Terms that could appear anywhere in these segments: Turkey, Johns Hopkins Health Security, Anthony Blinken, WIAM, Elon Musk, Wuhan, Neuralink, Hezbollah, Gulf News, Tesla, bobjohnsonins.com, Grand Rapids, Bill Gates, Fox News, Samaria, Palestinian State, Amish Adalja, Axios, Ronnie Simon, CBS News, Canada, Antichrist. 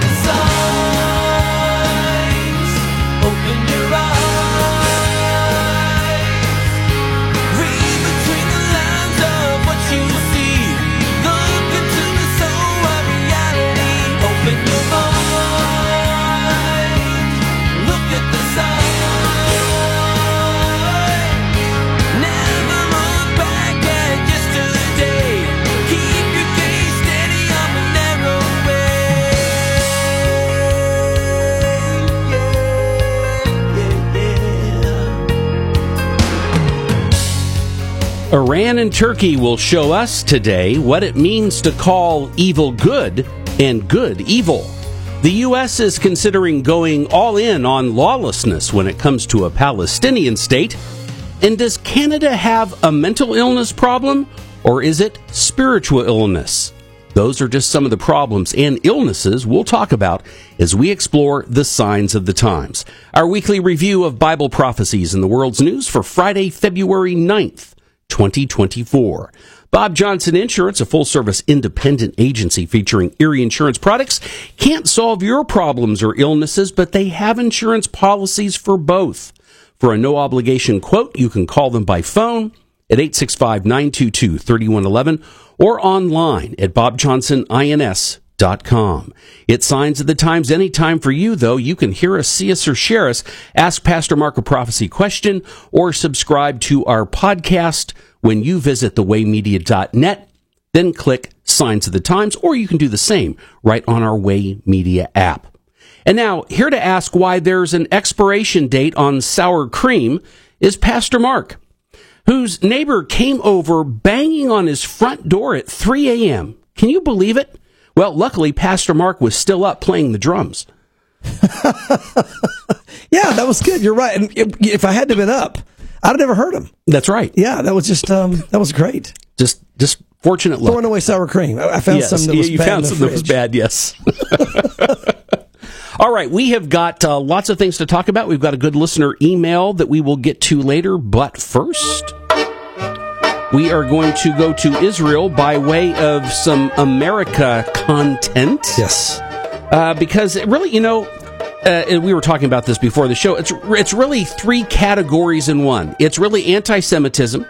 the signs, open your eyes, read between the lines of what you see, look into the soul of reality, open your mind, look at the signs, never look back at yesterday, keep your gaze steady on the narrow way. Iran and Turkey will show us today what it means to call evil good and good evil. The U.S. is considering going all in on lawlessness when it comes to a Palestinian state. And does Canada have a mental illness problem, or is it spiritual illness? Those are just some of the problems and illnesses we'll talk about as we explore the signs of the times. Our weekly review of Bible prophecies in the world's news for Friday, February 9th, 2024. Bob Johnson Insurance, a full-service independent agency featuring Erie insurance products, can't solve your problems or illnesses, but they have insurance policies for both. For a no-obligation quote, you can call them by phone at 865-922-3111 or online at bobjohnsonins.com. It's Signs of the Times anytime for you, though. You can hear us, see us, or share us, ask Pastor Mark a prophecy question, or subscribe to our podcast when you visit thewaymedia.net, then click Signs of the Times, or you can do the same right on our Way Media app. And now, here to ask why there's an expiration date on sour cream is Pastor Mark, whose neighbor came over banging on his front door at 3 a.m. Can you believe it? Well, luckily, Pastor Mark was still up playing the drums. Yeah, that was good. You're right. And if I hadn't been up, I'd have never heard him. That's right. Yeah, that was just that was great. Just fortunate luck. Throwing away sour cream. I found some that was bad. You found some that was bad. Yes. All right, we have got lots of things to talk about. We've got a good listener email that we will get to later, but first, we are going to go to Israel by way of some America content. Yes, because really, you know. And we were talking about this before the show. It's really three categories in one. It's really anti-Semitism.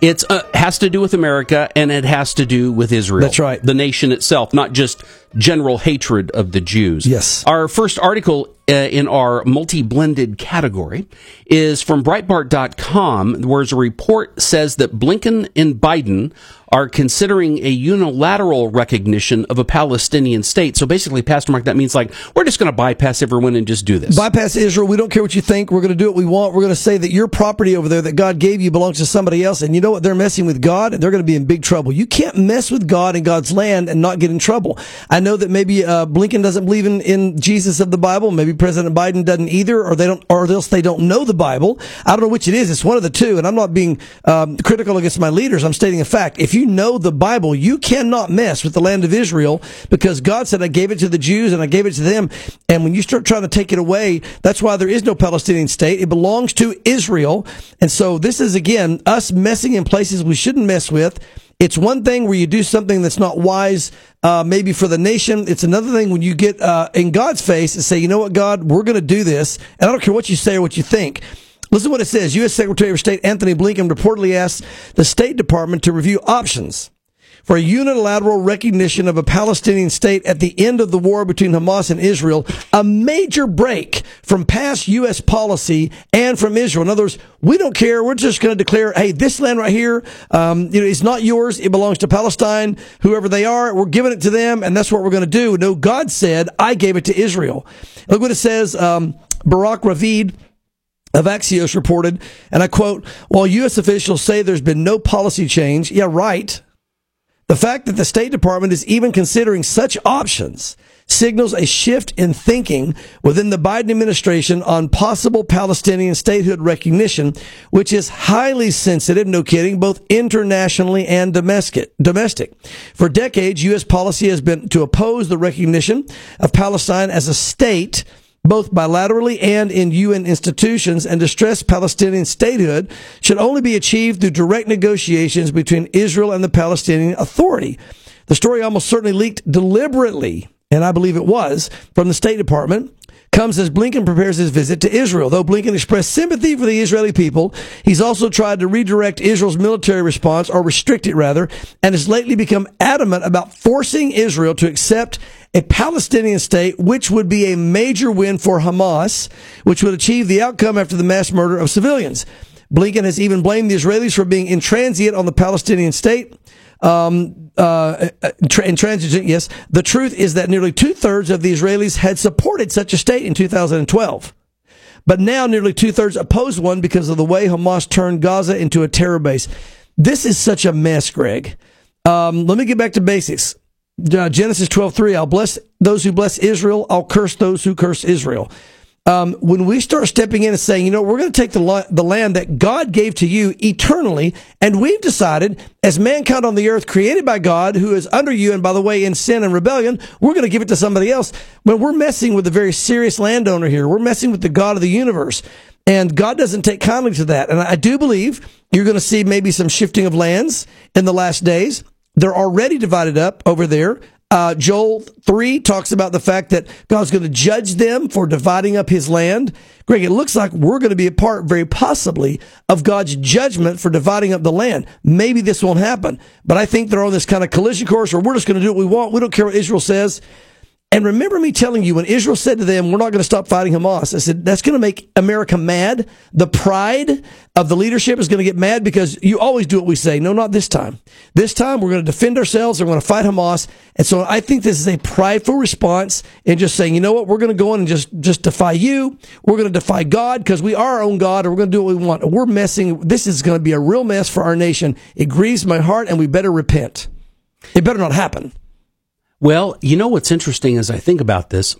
It has to do with America, and it has to do with Israel. That's right. The nation itself, not just general hatred of the Jews. Yes. Our first article in our multi-blended category is from Breitbart.com, where a report says that Blinken and Biden are considering a unilateral recognition of a Palestinian state. So basically, Pastor Mark, that means like, we're just going to bypass everyone and just do this. Bypass Israel. We don't care what you think. We're going to do what we want. We're going to say that your property over there that God gave you belongs to somebody else. And you know what? They're messing with God, and they're going to be in big trouble. You can't mess with God and God's land and not get in trouble. I know that maybe Blinken doesn't believe in Jesus of the Bible. Maybe President Biden doesn't either, or else they don't know the Bible. I don't know which it is. It's one of the two, and I'm not being critical against my leaders. I'm stating a fact. If you know the Bible, you cannot mess with the land of Israel, because God said, I gave it to the Jews and I gave it to them. And when you start trying to take it away, that's why there is no Palestinian state. It belongs to Israel. And so this is, again, us messing in places we shouldn't mess with. It's one thing where you do something that's not wise, maybe for the nation. It's another thing when you get in God's face and say, you know what, God, we're going to do this, and I don't care what you say or what you think. Listen to what it says. U.S. Secretary of State Anthony Blinken reportedly asked the State Department to review options for a unilateral recognition of a Palestinian state at the end of the war between Hamas and Israel, a major break from past U.S. policy and from Israel. In other words, we don't care. We're just going to declare, hey, this land right here, it's not yours. It belongs to Palestine, whoever they are. We're giving it to them, and that's what we're going to do. No, God said, I gave it to Israel. Look what it says, Barack Ravid of Axios reported, and I quote, while U.S. officials say there's been no policy change, yeah, right, The fact that the State Department is even considering such options signals a shift in thinking within the Biden administration on possible Palestinian statehood recognition, which is highly sensitive, no kidding, both internationally and domestic. For decades, U.S. policy has been to oppose the recognition of Palestine as a state, both bilaterally and in UN institutions, and to stress Palestinian statehood should only be achieved through direct negotiations between Israel and the Palestinian Authority. The story almost certainly leaked deliberately, and I believe it was, from the State Department, comes as Blinken prepares his visit to Israel. Though Blinken expressed sympathy for the Israeli people, he's also tried to redirect Israel's military response, or restrict it rather, and has lately become adamant about forcing Israel to accept a Palestinian state, which would be a major win for Hamas, which would achieve the outcome after the mass murder of civilians. Blinken has even blamed the Israelis for being intransigent on the Palestinian state. Yes. The truth is that nearly 2/3 of the Israelis had supported such a state in 2012. But now nearly 2/3 oppose one because of the way Hamas turned Gaza into a terror base. This is such a mess, Greg. Let me get back to basics. Genesis 12:3, I'll bless those who bless Israel. I'll curse those who curse Israel. When we start stepping in and saying, you know, we're going to take the land that God gave to you eternally, and we've decided as mankind on the earth created by God, who is under you, and by the way, in sin and rebellion, we're going to give it to somebody else. Well, we're messing with a very serious landowner here. We're messing with the God of the universe, and God doesn't take kindly to that. And I do believe you're going to see maybe some shifting of lands in the last days. They're already divided up over there. Joel 3 talks about the fact that God's going to judge them for dividing up his land. Greg, it looks like we're going to be a part, very possibly, of God's judgment for dividing up the land. Maybe this won't happen, but I think they're on this kind of collision course, or we're just going to do what we want. We don't care what Israel says. And remember me telling you, when Israel said to them, we're not going to stop fighting Hamas, I said, that's going to make America mad. The pride of the leadership is going to get mad because you always do what we say. No, not this time. This time, we're going to defend ourselves and we're going to fight Hamas. And so I think this is a prideful response in just saying, you know what, we're going to go in and just defy you. We're going to defy God because we are our own God, and we're going to do what we want. We're messing. This is going to be a real mess for our nation. It grieves my heart, and we better repent. It better not happen. Well, you know what's interesting as I think about this,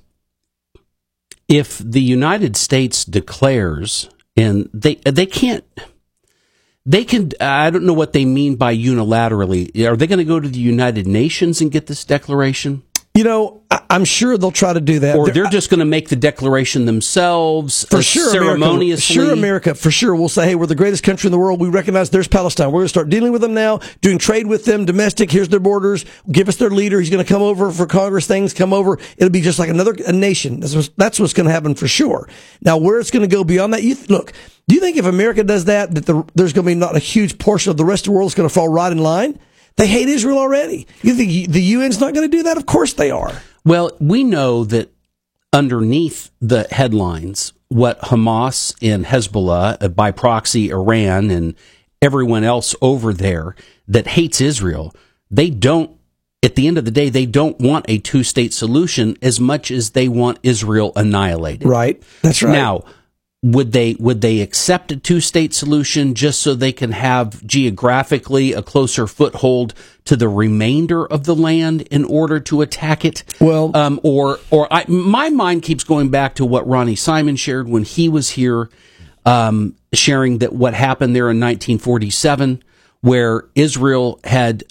if the United States declares, and they can, I don't know what they mean by unilaterally. Are they going to go to the United Nations and get this declaration? You know, I'm sure they'll try to do that. Or they're just going to make the declaration themselves for sure, ceremoniously. America, we'll say, hey, we're the greatest country in the world. We recognize there's Palestine. We're going to start dealing with them now, doing trade with them, domestic. Here's their borders. Give us their leader. He's going to come over for Congress things, come over. It'll be just like a nation. That's what's going to happen for sure. Now, where it's going to go beyond that, look, do you think if America does that there's going to be not a huge portion of the rest of the world that's going to fall right in line? They hate Israel already. You think the UN's not going to do that? Of course they are. Well, we know that underneath the headlines, what Hamas and Hezbollah, by proxy Iran and everyone else over there that hates Israel, they don't, at the end of the day, they don't want a two-state solution as much as they want Israel annihilated. Right. That's right. Now, would they accept a two-state solution just so they can have geographically a closer foothold to the remainder of the land in order to attack it? Well, my mind keeps going back to what Ronnie Simon shared when he was here, sharing that what happened there in 1947, where Israel had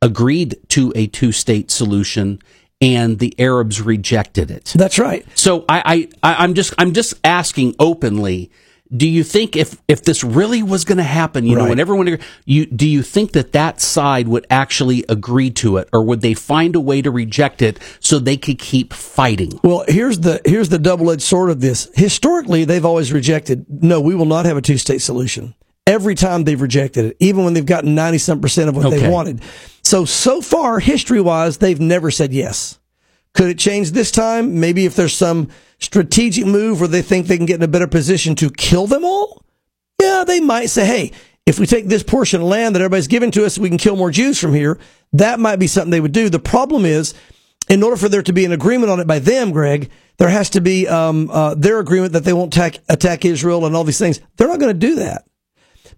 agreed to a two-state solution. And the Arabs rejected it. That's right. So I'm just asking openly, do you think if this really was going to happen, you know, and everyone, do you think that side would actually agree to it, or would they find a way to reject it so they could keep fighting? Well, here's the double-edged sword of this. Historically, they've always rejected, no, we will not have a two-state solution. Every time they've rejected it, even when they've gotten 90-some% of what they wanted. So far, history-wise, they've never said yes. Could it change this time? Maybe if there's some strategic move where they think they can get in a better position to kill them all? Yeah, they might say, hey, if we take this portion of land that everybody's given to us, we can kill more Jews from here. That might be something they would do. The problem is, in order for there to be an agreement on it by them, Greg, there has to be their agreement that they won't attack Israel and all these things. They're not going to do that.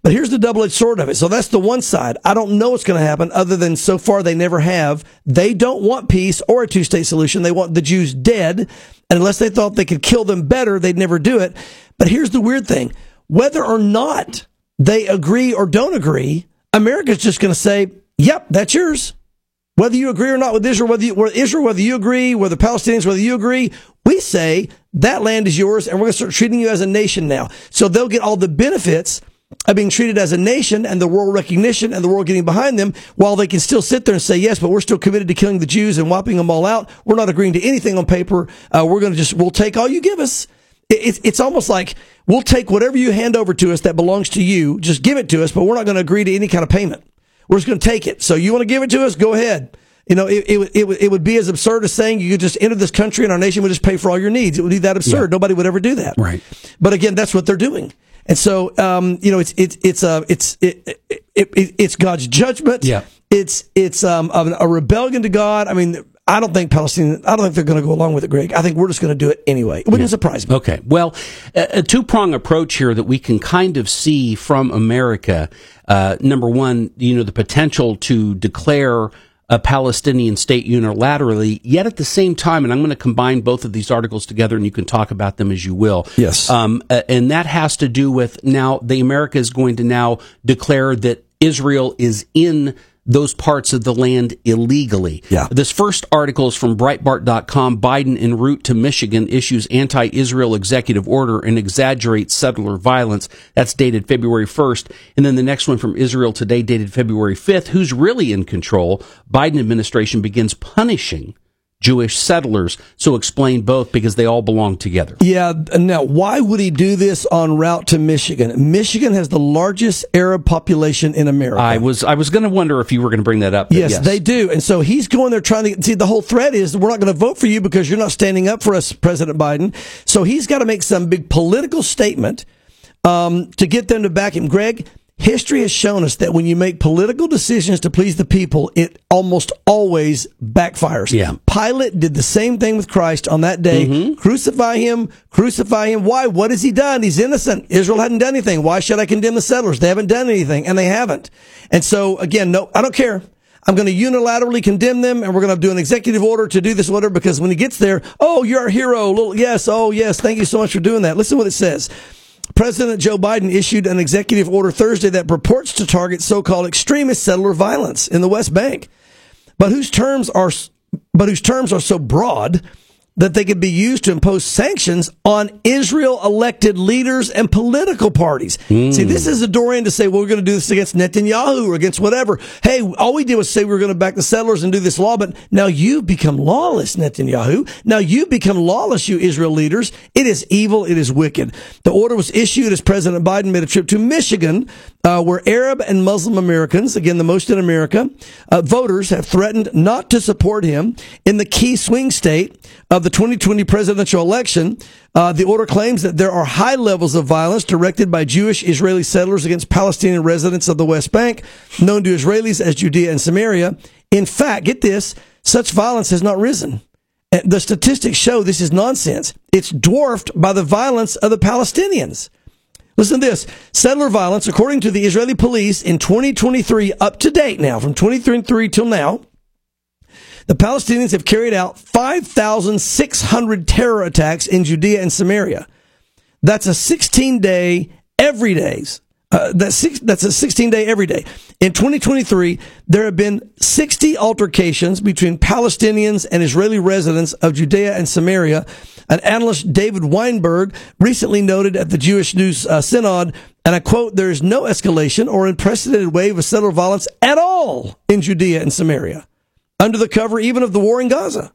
But here's the double-edged sword of it. So that's the one side. I don't know what's going to happen other than so far they never have. They don't want peace or a two-state solution. They want the Jews dead. And unless they thought they could kill them better, they'd never do it. But here's the weird thing. Whether or not they agree or don't agree, America's just going to say, yep, that's yours. Whether you agree or not with Israel, whether you agree, whether Palestinians, whether you agree, we say that land is yours and we're going to start treating you as a nation now. So they'll get all the benefits of being treated as a nation and the world recognition and the world getting behind them, while they can still sit there and say, yes, but we're still committed to killing the Jews and wiping them all out. We're not agreeing to anything on paper. We'll take all you give us. It's almost like we'll take whatever you hand over to us that belongs to you. Just give it to us, but we're not going to agree to any kind of payment. We're just going to take it. So you want to give it to us? Go ahead. You know, it would be as absurd as saying you could just enter this country and our nation would just pay for all your needs. It would be that absurd. Yeah. Nobody would ever do that. Right. But again, that's what they're doing. And so, it's God's judgment. Yeah. It's a rebellion to God. I mean, I don't think they're going to go along with it, Greg. I think we're just going to do it anyway. It wouldn't surprise me. Okay. Well, a two-prong approach here that we can kind of see from America. Number one, you know, the potential to declare a Palestinian state unilaterally, yet at the same time, and I'm going to combine both of these articles together and you can talk about them as you will. Yes. And that has to do with now the America is going to now declare that Israel is in those parts of the land illegally. Yeah. This first article is from Breitbart.com. Biden en route to Michigan issues anti-Israel executive order and exaggerates settler violence. That's dated February 1st. And then the next one from Israel Today, dated February 5th. Who's really in control? Biden administration begins punishing Jewish settlers. So explain both because they all belong together. Yeah. Now, why would he do this en route to Michigan? Michigan has the largest Arab population in America. I was going to wonder if you were going to bring that up. Yes, they do. And so he's going there trying to see the whole threat is we're not going to vote for you because you're not standing up for us, President Biden. So he's got to make some big political statement to get them to back him. Greg, history has shown us that when you make political decisions to please the people, it almost always backfires. Yeah. Pilate did the same thing with Christ on that day. Mm-hmm. Crucify him. Why? What has he done? He's innocent. Israel hadn't done anything. Why should I condemn the settlers? They haven't done anything, and they haven't. And so, again, no, I don't care. I'm going to unilaterally condemn them, and we're going to do an executive order to do this whatever, because when he gets there, oh, you're our hero. Little, yes, oh, yes, thank you so much for doing that. Listen to what it says. President Joe Biden issued an executive order Thursday that purports to target so-called extremist settler violence in the West Bank, but whose terms are so broad that they could be used to impose sanctions on Israel-elected leaders and political parties. See, this is a door in to say, well, we're going to do this against Netanyahu or against whatever. Hey, all we did was say we were going to back the settlers and do this law, but now you've become lawless, Netanyahu. Now you've become lawless, you Israel leaders. It is evil. It is wicked. The order was issued as President Biden made a trip to Michigan, where Arab and Muslim Americans, again, the most in America, voters have threatened not to support him in the key swing state of the 2020 presidential election. The order claims that there are high levels of violence directed by Jewish Israeli settlers against Palestinian residents of the West Bank, known to Israelis as Judea and Samaria. In fact, get this, such violence has not risen. The statistics show this is nonsense. It's dwarfed by the violence of the Palestinians. Listen to this. Settler violence, according to the Israeli police, in 2023, up to date now, from 2023 till now, the Palestinians have carried out 5,600 terror attacks in Judea and Samaria. That's a 16-day every days. That's a 16-day every day. In 2023, there have been 60 altercations between Palestinians and Israeli residents of Judea and Samaria. An analyst, David Weinberg, recently noted at the Jewish News Synod, and I quote, "There is no escalation or unprecedented wave of settler violence at all in Judea and Samaria, under the cover even of the war in Gaza.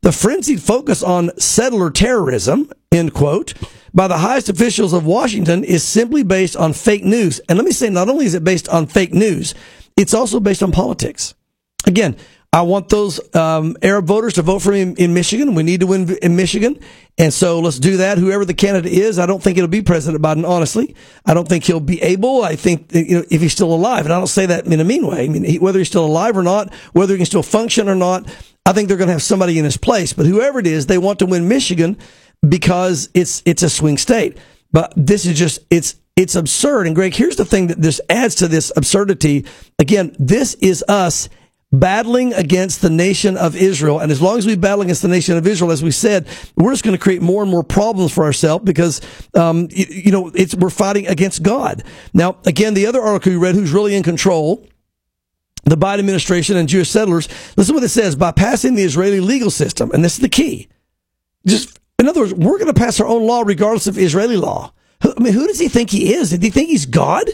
The frenzied focus on settler terrorism," end quote, "by the highest officials of Washington is simply based on fake news." And let me say, not only is it based on fake news, it's also based on politics. Again, I want those Arab voters to vote for me in Michigan. We need to win in Michigan. And so let's do that. Whoever the candidate is, I don't think it'll be President Biden, honestly. I don't think he'll be able. I think, you know, if he's still alive, and I don't say that in a mean way. I mean, whether he's still alive or not, whether he can still function or not, I think they're going to have somebody in his place. But whoever it is, they want to win Michigan because it's a swing state. But this is just, it's It's absurd. And Greg, here's the thing that this adds to this absurdity. Again, this is us battling against the nation of Israel. And as long as we battle against the nation of Israel, as we said, we're just going to create more and more problems for ourselves because, we're fighting against God. Now, again, the other article you read, who's really in control, the Biden administration and Jewish settlers, listen to what it says, bypassing the Israeli legal system. And this is the key. Just, in other words, we're going to pass our own law regardless of Israeli law. I mean, who does he think he is? Did he think he's God?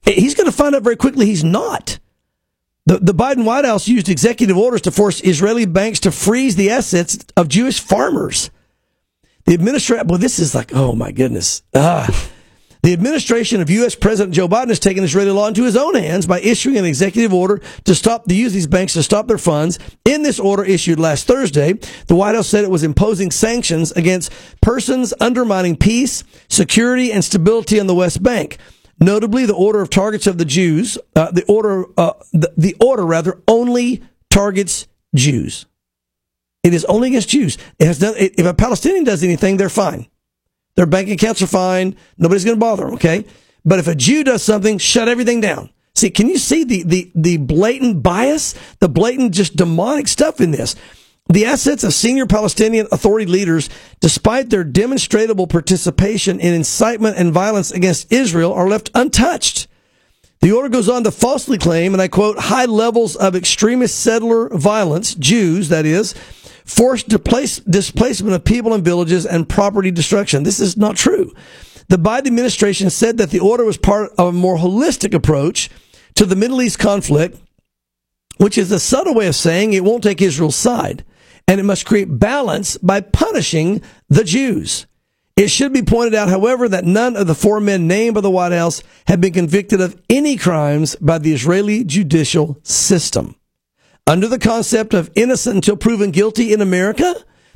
He's going to find out very quickly he's not. The Biden White House used executive orders to force Israeli banks to freeze the assets of Jewish farmers. The administration, well, this is like, oh my goodness. The administration of U.S. President Joe Biden has taken Israeli law into his own hands by issuing an executive order to stop the use these banks to stop their funds. In this order issued last Thursday, the White House said it was imposing sanctions against persons undermining peace, security, and stability in the West Bank. Notably, the order of targets of the Jews, the order only targets Jews. It is only against Jews. It has done, if a Palestinian does anything, they're fine. Their bank accounts are fine. Nobody's going to bother them, okay? But if a Jew does something, shut everything down. See, can you see the blatant bias, the blatant just demonic stuff in this? The assets of senior Palestinian Authority leaders, despite their demonstrable participation in incitement and violence against Israel, are left untouched. The order goes on to falsely claim, and I quote, high levels of extremist settler violence, Jews, that is, forced displacement of people and villages and property destruction. This is not true. The Biden administration said that the order was part of a more holistic approach to the Middle East conflict, which is a subtle way of saying it won't take Israel's side, and it must create balance by punishing the Jews. It should be pointed out, however, that none of the four men named by the White House have been convicted of any crimes by the Israeli judicial system. Under the concept of innocent until proven guilty in America,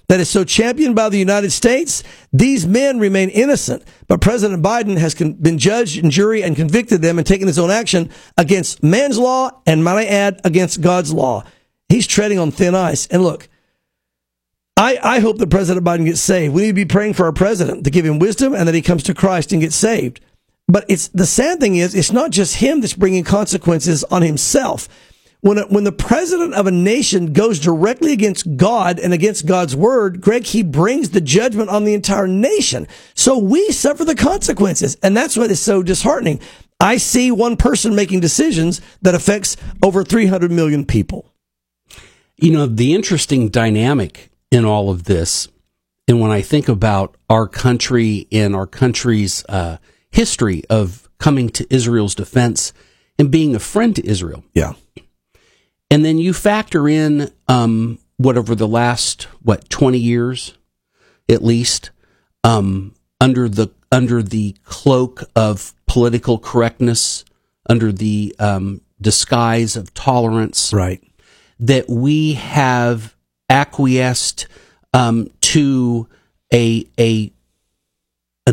that is so championed by the United States, these men remain innocent. But President Biden has been judged and jury and convicted them and taken his own action against man's law and, might I add, against God's law. He's treading on thin ice. And look, I hope that President Biden gets saved. We need to be praying for our president to give him wisdom and that he comes to Christ and gets saved. But it's the sad thing is, it's not just him that's bringing consequences on himself. When the president of a nation goes directly against God and against God's word, Greg, he brings the judgment on the entire nation. So we suffer the consequences. And that's what is so disheartening. I see one person making decisions that affects over 300 million people. You know, the interesting dynamic in all of this, and when I think about our country and our country's history of coming to Israel's defense and being a friend to Israel. Yeah. And then you factor in whatever the last 20 years, at least, under the cloak of political correctness, under the disguise of tolerance, right? That we have acquiesced to an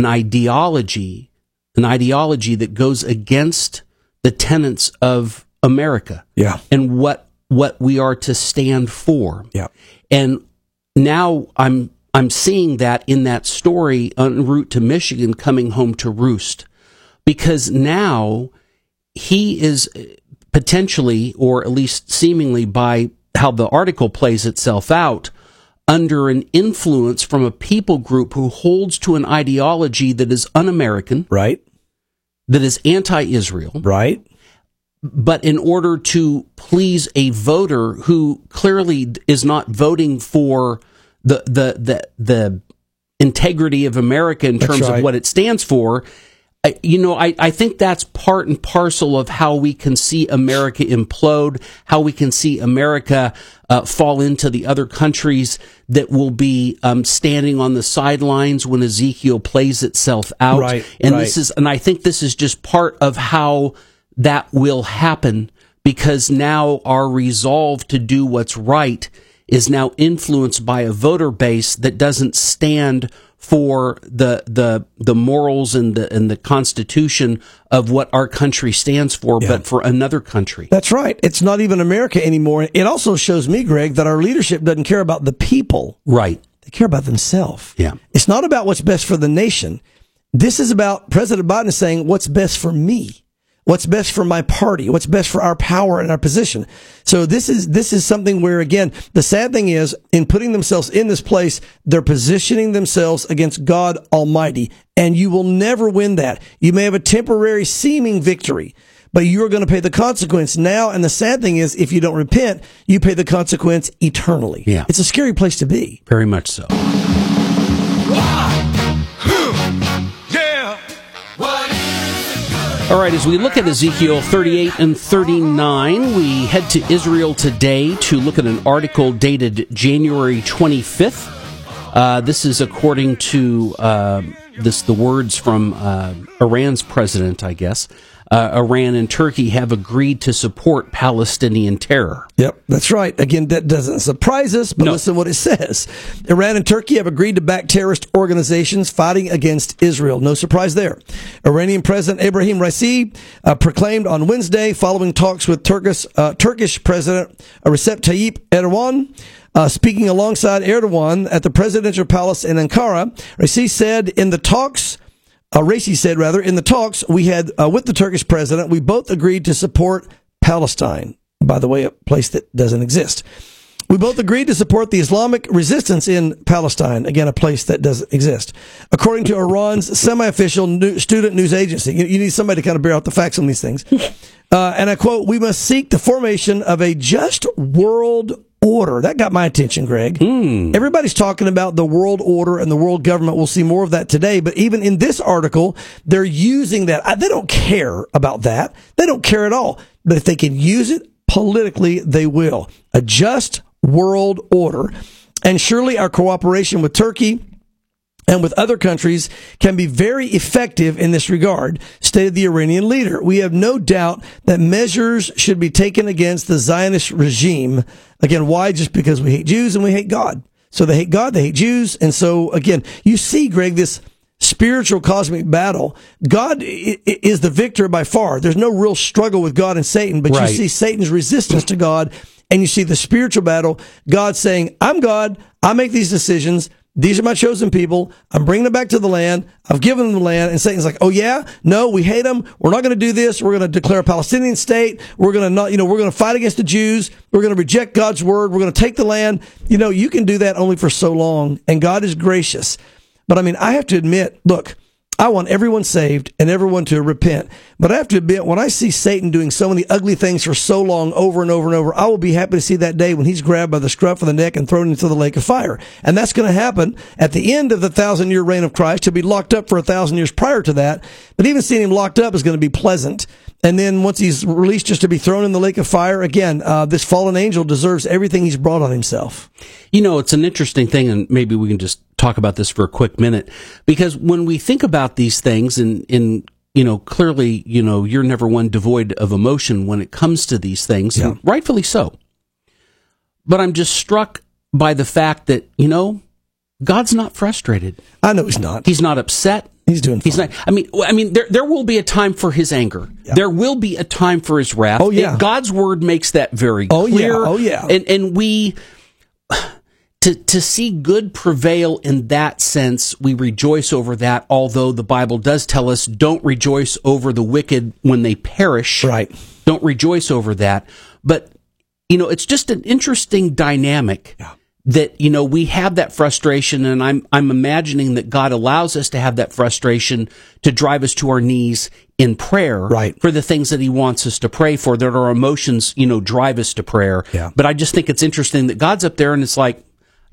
ideology that goes against the tenets of America, yeah, and what we are to stand for, yeah. And now I'm seeing that in that story en route to Michigan, coming home to roost, because now he is potentially, or at least seemingly, by how the article plays itself out, under an influence from a people group who holds to an ideology that is un-American, right? That is anti-Israel, right? But in order to please a voter who clearly is not voting for the integrity of America in terms of what it stands for, I think that's part and parcel of how we can see America implode, how we can see America fall into the other countries that will be standing on the sidelines when Ezekiel plays itself out. Right, and right. I think this is just part of how that will happen, because now our resolve to do what's right is now influenced by a voter base that doesn't stand for the morals and the Constitution of what our country stands for, yeah, but for another country. That's right. It's not even America anymore. It also shows me, Greg, that our leadership doesn't care about the people. Right. They care about themselves. Yeah. It's not about what's best for the nation. This is about President Biden saying what's best for me, what's best for my party, what's best for our power and our position. So this is something where, again, the sad thing is, in putting themselves in this place, they're positioning themselves against God Almighty, and you will never win that. You may have a temporary seeming victory, but you're going to pay the consequence now. And the sad thing is, if you don't repent, you pay the consequence eternally. Yeah. It's a scary place to be. Very much so. All right, as we look at Ezekiel 38 and 39, we head to Israel Today to look at an article dated January 25th. This is according to the words from Iran's president, I guess. Iran and Turkey have agreed to support Palestinian terror. Yep, that's right. Again, that doesn't surprise us, but listen to what it says. Iran and Turkey have agreed to back terrorist organizations fighting against Israel. No surprise there. Iranian President Ebrahim Raisi proclaimed on Wednesday, following talks with Turkish President Recep Tayyip Erdogan, speaking alongside Erdogan at the presidential palace in Ankara, Raisi said, in the talks we had with the Turkish president, we both agreed to support Palestine. By the way, a place that doesn't exist. We both agreed to support the Islamic resistance in Palestine. Again, a place that doesn't exist. According to Iran's semi-official student news agency. You need somebody to kind of bear out the facts on these things. And I quote, we must seek the formation of a just world order. That got my attention, Greg. Everybody's talking about the world order and the world government. We'll see more of that today. But even in this article, they're using that. They don't care about that. They don't care at all. But if they can use it politically, they will. A just world order. And surely our cooperation with Turkey and with other countries can be very effective in this regard, stated the Iranian leader. We have no doubt that measures should be taken against the Zionist regime. Again, why? Just because we hate Jews and we hate God. So they hate God, they hate Jews. And so, again, you see, Greg, this spiritual cosmic battle. God is the victor by far. There's no real struggle with God and Satan, but right. You see Satan's resistance to God, and you see the spiritual battle. God saying, I'm God, I make these decisions. These are my chosen people. I'm bringing them back to the land. I've given them the land. And Satan's like, oh yeah? No, we hate them. We're not going to do this. We're going to declare a Palestinian state. We're going to not, we're going to fight against the Jews. We're going to reject God's word. We're going to take the land. You can do that only for so long. And God is gracious. But I have to admit, look, I want everyone saved and everyone to repent. But I have to admit, when I see Satan doing so many ugly things for so long, over and over and over, I will be happy to see that day when he's grabbed by the scruff of the neck and thrown into the lake of fire. And that's going to happen at the end of the 1,000-year reign of Christ. He'll be locked up for 1,000 years prior to that. But even seeing him locked up is going to be pleasant. And then once he's released, just to be thrown in the lake of fire, again, this fallen angel deserves everything he's brought on himself. It's an interesting thing, and maybe we can just talk about this for a quick minute, because when we think about these things, and clearly, you're never one devoid of emotion when it comes to these things, yeah. And rightfully so. But I'm just struck by the fact that, God's not frustrated. I know he's not. He's not upset. He's doing fine. He's not. There will be a time for his anger. Yeah. There will be a time for his wrath. Oh yeah. And God's word makes that very clear. Yeah. Oh yeah. And we to see good prevail in that sense, we rejoice over that. Although the Bible does tell us, don't rejoice over the wicked when they perish. Right. Don't rejoice over that. But it's just an interesting dynamic. Yeah. That, we have that frustration, and I'm imagining that God allows us to have that frustration to drive us to our knees in prayer, right, for the things that he wants us to pray for, that our emotions, drive us to prayer. Yeah. But I just think it's interesting that God's up there and it's like,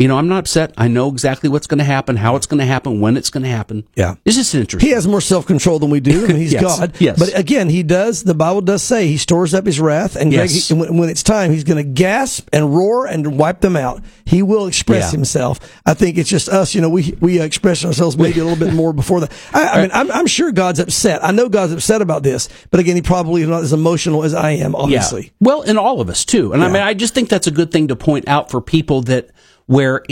I'm not upset. I know exactly what's going to happen, how it's going to happen, when it's going to happen. Yeah. It's just interesting. He has more self-control than we do. He's yes, God. Yes. But again, the Bible does say he stores up his wrath, and yes. Greg, when it's time, he's going to gasp and roar and wipe them out. He will express himself. I think it's just us, we express ourselves maybe a little bit more before that. I'm sure God's upset. I know God's upset about this, but again, he probably is not as emotional as I am, obviously. Yeah. Well, and all of us too. And I just think that's a good thing to point out for people that, where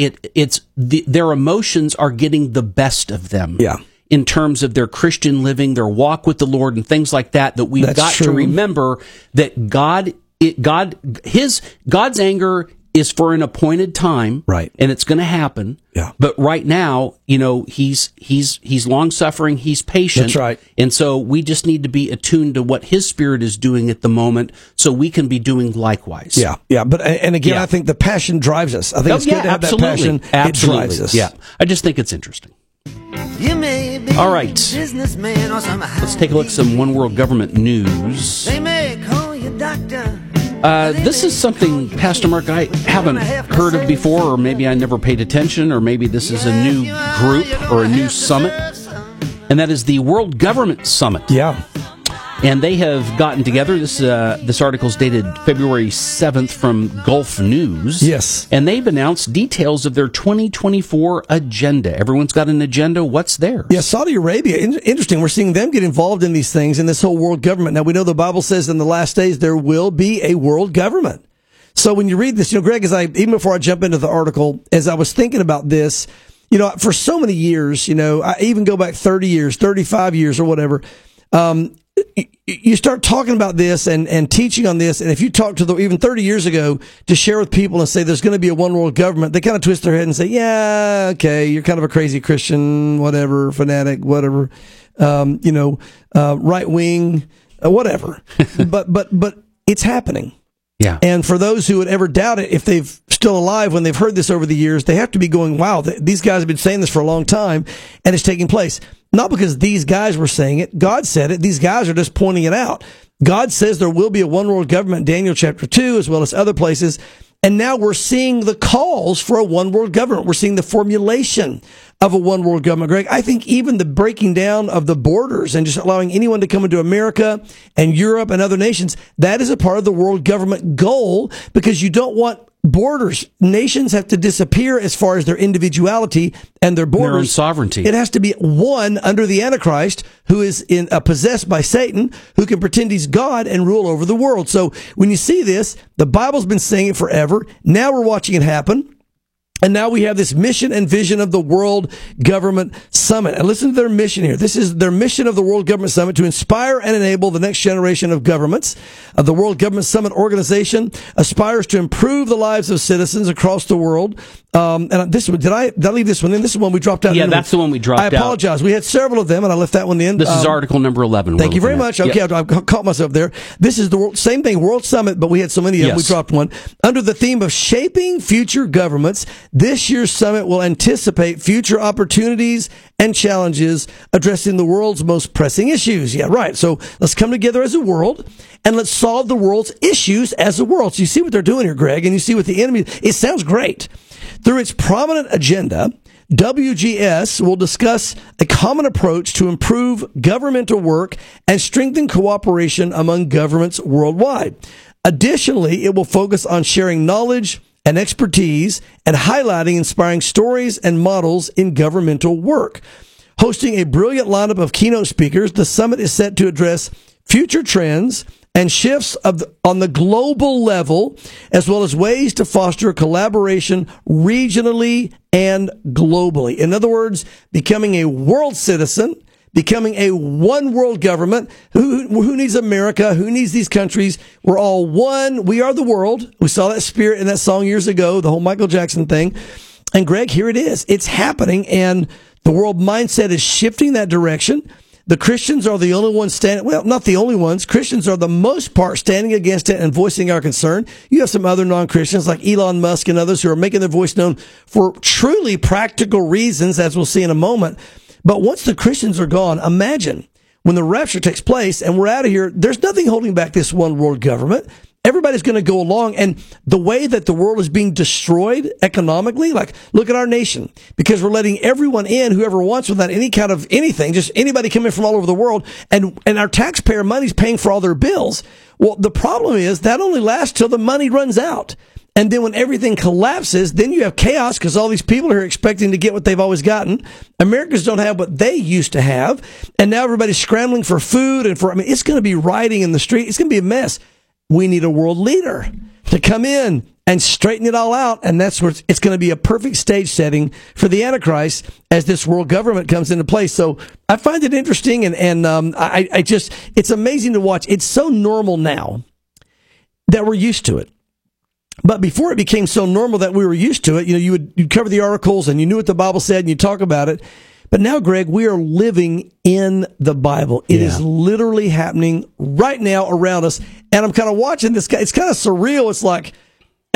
their emotions are getting the best of them, yeah, in terms of their Christian living, their walk with the Lord, and things like that. That we've got to remember that God's anger is for an appointed time, right? And it's going to happen. Yeah. But right now, you know, he's long suffering. He's patient. That's right. And so we just need to be attuned to what his spirit is doing at the moment, so we can be doing likewise. Yeah. Yeah. But and again, yeah. I think the passion drives us. I think it's good to have that passion. Absolutely. It drives us. Yeah. I just think it's interesting. You may be all right. Businessman or some Let's take a look at some One World Government news. They may call you doctor. This is something, Pastor Mark, I haven't heard of before, or maybe I never paid attention, or maybe this is a new group or a new summit, and that is the World Government Summit. Yeah. And they have gotten together. This article's dated February 7th from Gulf News. Yes. And they've announced details of their 2024 agenda. Everyone's got an agenda. What's theirs? Yeah, Saudi Arabia. Interesting. We're seeing them get involved in these things, in this whole world government. Now, we know the Bible says in the last days there will be a world government. So when you read this, you know, Greg, even before I jump into the article, as I was thinking about this, you know, for so many years, you know, I even go back 30 years, 35 years or whatever, you start talking about this and teaching on this, and if you talk to them even 30 years ago to share with people and say there's going to be a one world government, they kind of twist their head and say, yeah, okay, you're kind of a crazy Christian, whatever, fanatic, whatever, you know, right wing, whatever. but it's happening. Yeah. And for those who would ever doubt it, if they've still alive when they've heard this over the years, they have to be going, wow, these guys have been saying this for a long time, and it's taking place. Not because these guys were saying it. God said it. These guys are just pointing it out. God says there will be a one-world government, Daniel chapter 2, as well as other places. And now we're seeing the calls for a one-world government. We're seeing the formulation of a one-world government. Greg, I think even the breaking down of the borders and just allowing anyone to come into America and Europe and other nations, that is a part of the world government goal, because you don't want borders. Nations have to disappear as far as their individuality and their borders. Their own sovereignty. It has to be one under the Antichrist, who is possessed by Satan, who can pretend he's God and rule over the world. So when you see this, the Bible's been saying it forever. Now we're watching it happen. And now we have this mission and vision of the World Government Summit. And listen to their mission here. This is their mission of the World Government Summit: to inspire and enable the next generation of governments. The World Government Summit organization aspires to improve the lives of citizens across the world. And this one, did I leave this one in? This is one we dropped out. Yeah, that's the one we dropped out. I apologize. We had several of them, and I left that one in. This is article number 11. Thank you very much. Okay, yep. I caught myself there. This is the same thing, World Summit, but we had so many of them, we dropped one. Under the theme of shaping future governments, this year's summit will anticipate future opportunities and challenges, addressing the world's most pressing issues. Yeah, right. So let's come together as a world, and let's solve the world's issues as a world. So you see what they're doing here, Greg, and you see what the enemy... It sounds great. Through its prominent agenda, WGS will discuss a common approach to improve governmental work and strengthen cooperation among governments worldwide. Additionally, it will focus on sharing knowledge and expertise and highlighting inspiring stories and models in governmental work. Hosting a brilliant lineup of keynote speakers, the summit is set to address future trends and shifts on the global level, as well as ways to foster collaboration regionally and globally. In other words, becoming a world citizen, becoming a one world government. Who needs America? Who needs these countries? We're all one. We are the world. We saw that spirit in that song years ago, the whole Michael Jackson thing. And Greg, here it is. It's happening, and the world mindset is shifting that direction. The Christians are the only ones standing, well, not the only ones. Christians are the most part standing against it and voicing our concern. You have some other non-Christians like Elon Musk and others who are making their voice known for truly practical reasons, as we'll see in a moment. But once the Christians are gone, imagine when the rapture takes place and we're out of here, there's nothing holding back this one world government. Everybody's going to go along, and the way that the world is being destroyed economically, like look at our nation, because we're letting everyone in, whoever wants, without any kind of anything, just anybody coming from all over the world, and our taxpayer money's paying for all their bills. Well, the problem is that only lasts till the money runs out. And then when everything collapses, then you have chaos, because all these people are expecting to get what they've always gotten. Americans don't have what they used to have. And now everybody's scrambling for food and for, I mean, it's going to be rioting in the street. It's going to be a mess. We need a world leader to come in and straighten it all out. And that's where it's going to be a perfect stage setting for the Antichrist as this world government comes into place. So I find it interesting. And I just, it's amazing to watch. It's so normal now that we're used to it. But before it became so normal that we were used to it, you know, you'd cover the articles and you knew what the Bible said and you talk about it. But now, Greg, we are living in the Bible. It is literally happening right now around us. And I'm kind of watching this guy. It's kind of surreal. It's like,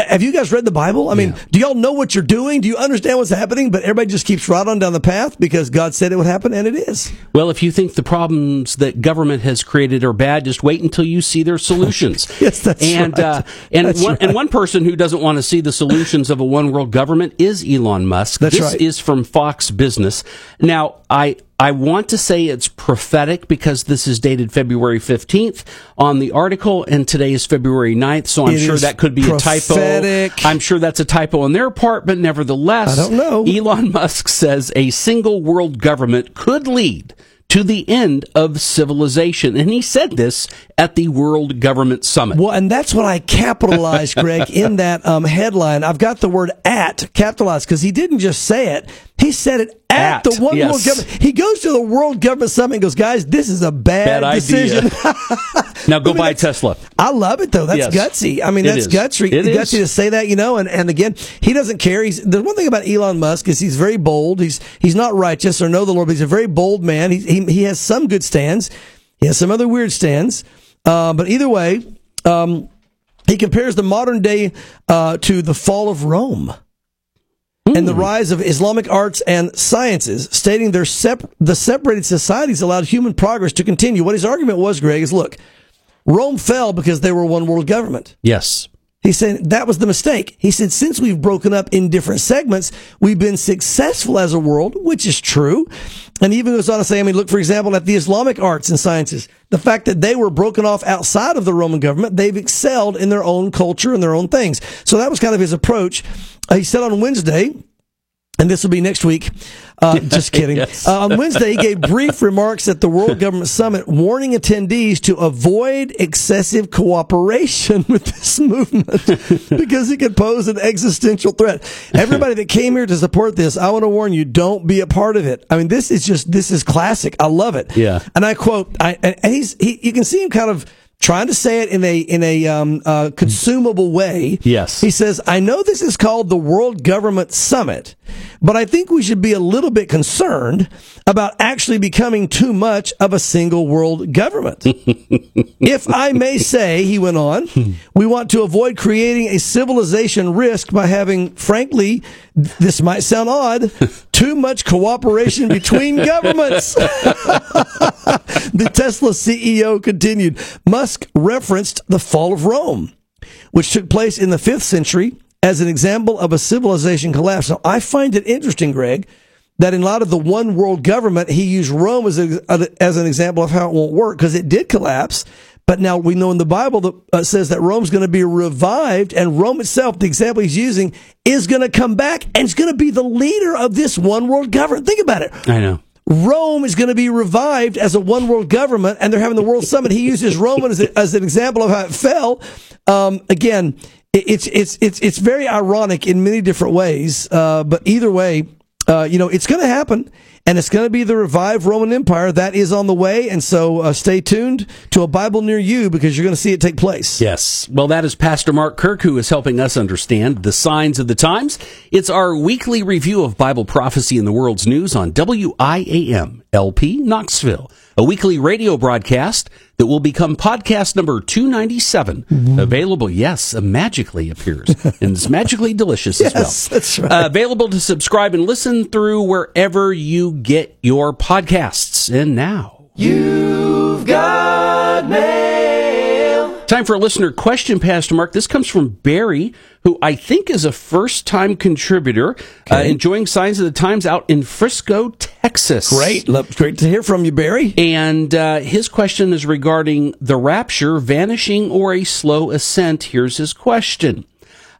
have you guys read the Bible? I mean, do y'all know what you're doing? Do you understand what's happening? But everybody just keeps right on down the path because God said it would happen, and it is. Well, if you think the problems that government has created are bad, just wait until you see their solutions. And one person who doesn't want to see the solutions of a one-world government is Elon Musk. This is from Fox Business. Now, I want to say it's prophetic because this is dated February 15th on the article, and today is February 9th, so I'm sure that could be prophetic. A typo. I'm sure that's a typo on their part, but nevertheless, I don't know. Elon Musk says a single world government could lead to the end of civilization. And he said this at the World Government Summit. Well, and that's what I capitalized, Greg, in that headline. I've got the word "at" capitalized because he didn't just say it. He said it at the One World Government. He goes to the World Government Summit and goes, guys, this is a bad decision. Now go buy a Tesla. I love it, though. That's gutsy. I mean, that's gutsy. It is gutsy to say that, you know. And again, he doesn't care. The one thing about Elon Musk is he's very bold. He's not righteous or know the Lord, but he's a very bold man. He has some good stands. He has some other weird stands. But either way, he compares the modern day to the fall of Rome and the rise of Islamic arts and sciences, stating the separated societies allowed human progress to continue. What his argument was, Greg, is, look, Rome fell because they were one world government. Yes. He said that was the mistake. He said, since we've broken up in different segments, we've been successful as a world, which is true. And he even goes on to say, I mean, look, for example, at the Islamic arts and sciences, the fact that they were broken off outside of the Roman government, they've excelled in their own culture and their own things. So that was kind of his approach. He said on Wednesday, and this will be next week, just kidding. On Wednesday, he gave brief remarks at the World Government Summit, warning attendees to avoid excessive cooperation with this movement because it could pose an existential threat. Everybody that came here to support this, I want to warn you, don't be a part of it. I mean, this is classic. I love it. Yeah. And I quote, you can see him kind of trying to say it in a consumable way. Yes. He says, I know this is called the World Government Summit, but I think we should be a little bit concerned about actually becoming too much of a single world government. If I may say, he went on, we want to avoid creating a civilization risk by having, frankly, this might sound odd, too much cooperation between governments. The Tesla CEO continued, Musk referenced the fall of Rome, which took place in the 5th century as an example of a civilization collapse. Now, I find it interesting, Greg, that in light of the one world government, he used Rome as an example of how it won't work because it did collapse. But now we know in the Bible that says that Rome's going to be revived, and Rome itself, the example he's using, is going to come back and it's going to be the leader of this one world government. Think about it. I know. Rome is going to be revived as a one world government, and they're having the World Summit. He uses Rome as an example of how it fell. Again, it's very ironic in many different ways. But either way, you know, it's going to happen. And it's going to be the revived Roman Empire that is on the way. And so stay tuned to a Bible near you because you're going to see it take place. Yes. Well, that is Pastor Mark Kirk, who is helping us understand the signs of the times. It's our weekly review of Bible prophecy in the world's news on WIAM LP Knoxville, a weekly radio broadcast that will become podcast number 297. Available, yes, magically appears. And it's magically delicious as well. Yes, that's right. Available to subscribe and listen through wherever you get your podcasts. And now, you've got mail. Time for a listener question, Pastor Mark. This comes from Barry, who I think is a first-time contributor, enjoying Signs of the Times out in Frisco, Texas. Great. Great to hear from you, Barry. And his question is regarding the rapture, vanishing, or a slow ascent. Here's his question.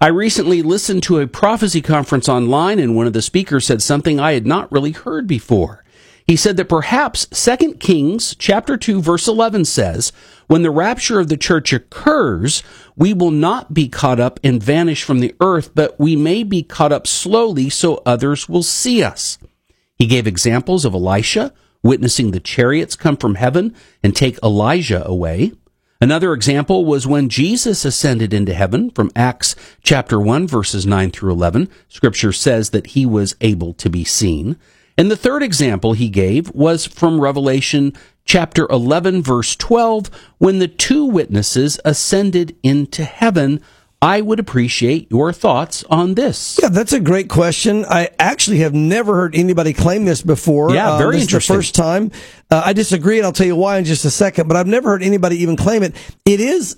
I recently listened to a prophecy conference online, and one of the speakers said something I had not really heard before. He said that perhaps 2 Kings chapter 2, verse 11 says, when the rapture of the church occurs, we will not be caught up and vanish from the earth, but we may be caught up slowly so others will see us. He gave examples of Elisha witnessing the chariots come from heaven and take Elijah away. Another example was when Jesus ascended into heaven from Acts chapter 1, verses 9 through 11. Scripture says that he was able to be seen. And the third example he gave was from Revelation chapter 11, verse 12, when the two witnesses ascended into heaven. I would appreciate your thoughts on this. Yeah, that's a great question. I actually have never heard anybody claim this before. Yeah, very interesting. This is the first time. I disagree, and I'll tell you why in just a second, but I've never heard anybody even claim it. It is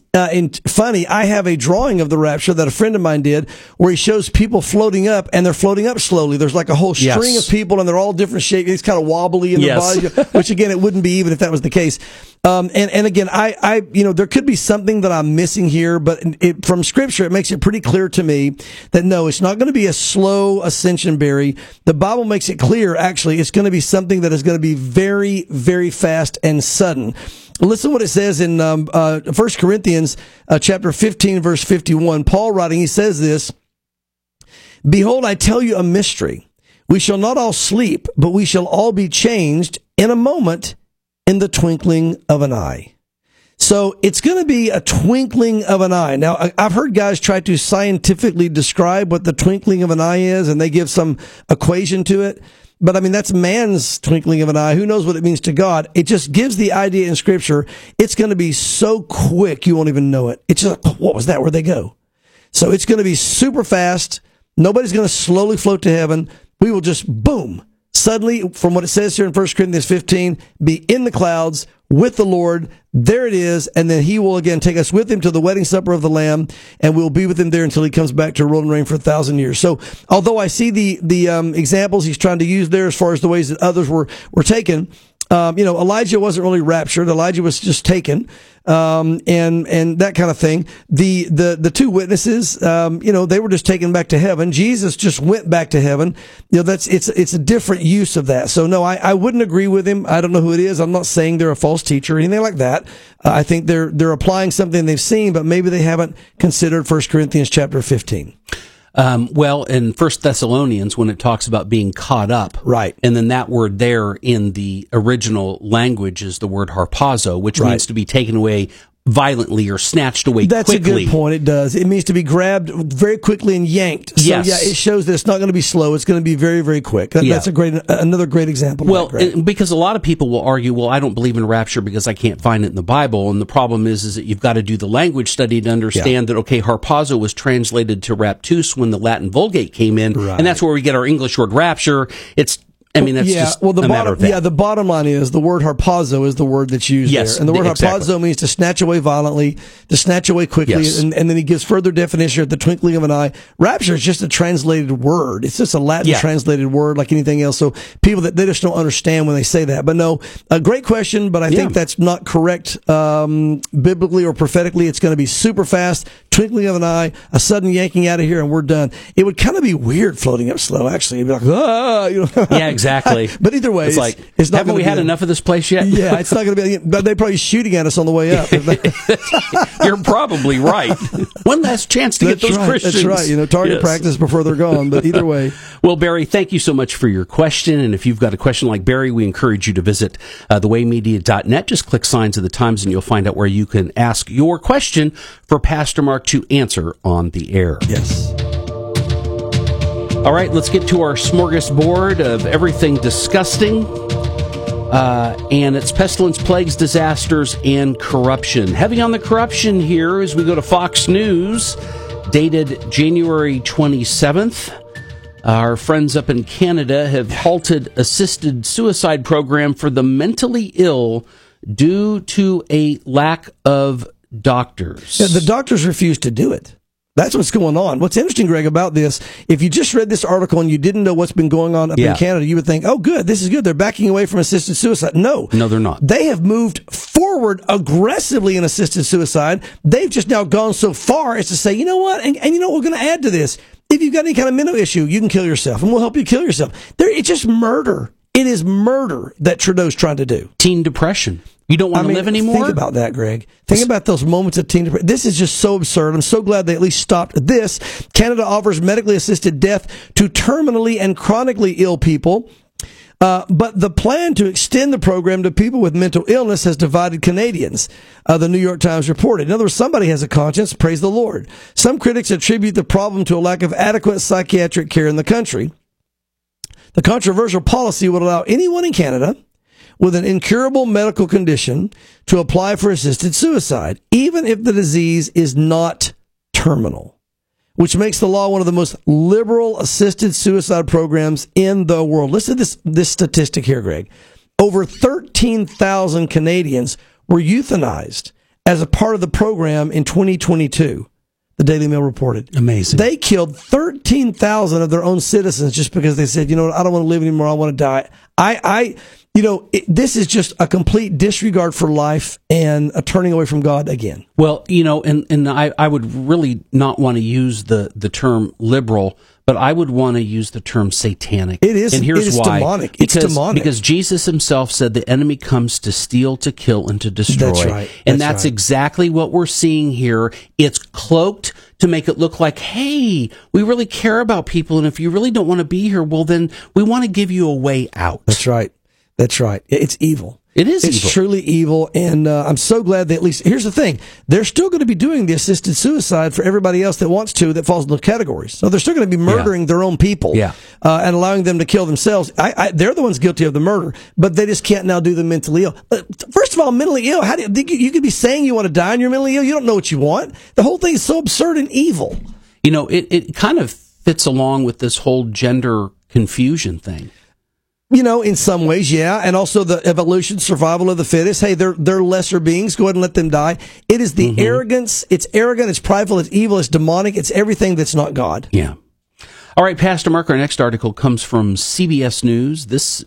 funny. I have a drawing of the rapture that a friend of mine did where he shows people floating up, and they're floating up slowly. There's like a whole string of people, and they're all different shapes. It's kind of wobbly in the body, which, again, it wouldn't be even if that was the case. And again, I you know, there could be something that I'm missing here, but from Scripture, it makes it pretty clear to me that no, it's not going to be a slow ascension, Barry. The Bible makes it clear, actually, it's going to be something that is going to be very, very fast and sudden. Listen what it says in 1 Corinthians chapter 15, verse 51. Paul writing, he says this, "Behold, I tell you a mystery. We shall not all sleep, but we shall all be changed in a moment, in the twinkling of an eye." So it's going to be a twinkling of an eye. Now, I've heard guys try to scientifically describe what the twinkling of an eye is, and they give some equation to it. But, I mean, that's man's twinkling of an eye. Who knows what it means to God? It just gives the idea in Scripture. It's going to be so quick, you won't even know it. It's just like, what was that? Where'd they go? So it's going to be super fast. Nobody's going to slowly float to heaven. We will just, boom. Suddenly, from what it says here in 1 Corinthians 15, be in the clouds with the Lord. There it is. And then he will again take us with him to the wedding supper of the Lamb, and we'll be with him there until he comes back to rule and reign for 1,000 years. So although I see the examples he's trying to use there as far as the ways that others were taken, you know, Elijah wasn't really raptured. Elijah was just taken, and that kind of thing. The two witnesses, you know, they were just taken back to heaven. Jesus just went back to heaven. You know, it's a different use of that. So no, I wouldn't agree with him. I don't know who it is. I'm not saying they're a false teacher or anything like that. I think they're applying something they've seen, but maybe they haven't considered 1 Corinthians chapter 15. Well, in 1 Thessalonians, when it talks about being caught up, right, and then that word there in the original language is the word harpazo, which means to be taken away violently or snatched away quickly. That's a good point. It does. It means to be grabbed very quickly and yanked. So, yeah, it shows that it's not going to be slow. It's going to be very, very quick. That's another great example. Well, because a lot of people will argue, well, I don't believe in rapture because I can't find it in the Bible. And the problem is that you've got to do the language study to understand that, okay, harpazo was translated to raptus when the Latin Vulgate came in. Right. And that's where we get our English word rapture. It's just a matter of that. Yeah, the bottom line is the word harpazo is the word that's used there. And the word harpazo means to snatch away violently, to snatch away quickly, and then he gives further definition of the twinkling of an eye. Rapture is just a translated word. It's just a Latin translated word like anything else. So people, they just don't understand when they say that. But no, a great question, but I think that's not correct biblically or prophetically. It's going to be super fast, twinkling of an eye, a sudden yanking out of here, and we're done. It would kind of be weird floating up slow, actually. It'd be like, ah, you know. Yeah, exactly. Exactly. But either way, it's not. Haven't we had enough of this place yet? Yeah, it's not going to be. But they're probably shooting at us on the way up. You're probably right. One last chance to get those Christians. That's right. You know, target practice before they're gone. But either way. Well, Barry, thank you so much for your question. And if you've got a question like Barry, we encourage you to visit thewaymedia.net. Just click Signs of the Times, and you'll find out where you can ask your question for Pastor Mark to answer on the air. Yes. All right, let's get to our smorgasbord of everything disgusting, and it's pestilence, plagues, disasters, and corruption. Heavy on the corruption here as we go to Fox News, dated January 27th. Our friends up in Canada have halted assisted suicide program for the mentally ill due to a lack of doctors. Yeah, the doctors refuse to do it. That's what's going on. What's interesting, Greg, about this, if you just read this article and you didn't know what's been going on up in Canada, you would think, oh, good, this is good. They're backing away from assisted suicide. No, they're not. They have moved forward aggressively in assisted suicide. They've just now gone so far as to say, you know what, and you know what we're going to add to this? If you've got any kind of mental issue, you can kill yourself, and we'll help you kill yourself. It's just murder. It is murder that Trudeau's trying to do. Teen depression. You don't want to live anymore? Think about that, Greg. Think about those moments of teen depression. This is just so absurd. I'm so glad they at least stopped this. Canada offers medically assisted death to terminally and chronically ill people. But the plan to extend the program to people with mental illness has divided Canadians, the New York Times reported. In other words, somebody has a conscience, praise the Lord. Some critics attribute the problem to a lack of adequate psychiatric care in the country. The controversial policy would allow anyone in Canada with an incurable medical condition to apply for assisted suicide, even if the disease is not terminal, which makes the law one of the most liberal assisted suicide programs in the world. Listen to this statistic here, Greg. Over 13,000 Canadians were euthanized as a part of the program in 2022, the Daily Mail reported. Amazing. They killed 13,000 of their own citizens just because they said, you know what, I don't want to live anymore, I want to die. This is just a complete disregard for life and a turning away from God again. Well, you know, and I would really not want to use the term liberal, but I would want to use the term satanic. It is, and here's why. Demonic. It's demonic. Because Jesus himself said the enemy comes to steal, to kill, and to destroy. That's right. And that's right. Exactly what we're seeing here. It's cloaked to make it look like, hey, we really care about people, and if you really don't want to be here, well, then we want to give you a way out. That's right. That's right. It's evil. It is evil. It's truly evil, and I'm so glad that at least, here's the thing, they're still going to be doing the assisted suicide for everybody else that wants to, that falls into categories. So they're still going to be murdering their own people and allowing them to kill themselves. They're the ones guilty of the murder, but they just can't now do the mentally ill. First of all, mentally ill, how do you could be saying you want to die and you're mentally ill? You don't know what you want. The whole thing is so absurd and evil. You know, it kind of fits along with this whole gender confusion thing. You know, in some ways, yeah, and also the evolution, survival of the fittest. Hey, they're lesser beings. Go ahead and let them die. It is the arrogance. It's arrogant. It's prideful. It's evil. It's demonic. It's everything that's not God. Yeah. All right, Pastor Mark, our next article comes from CBS News. This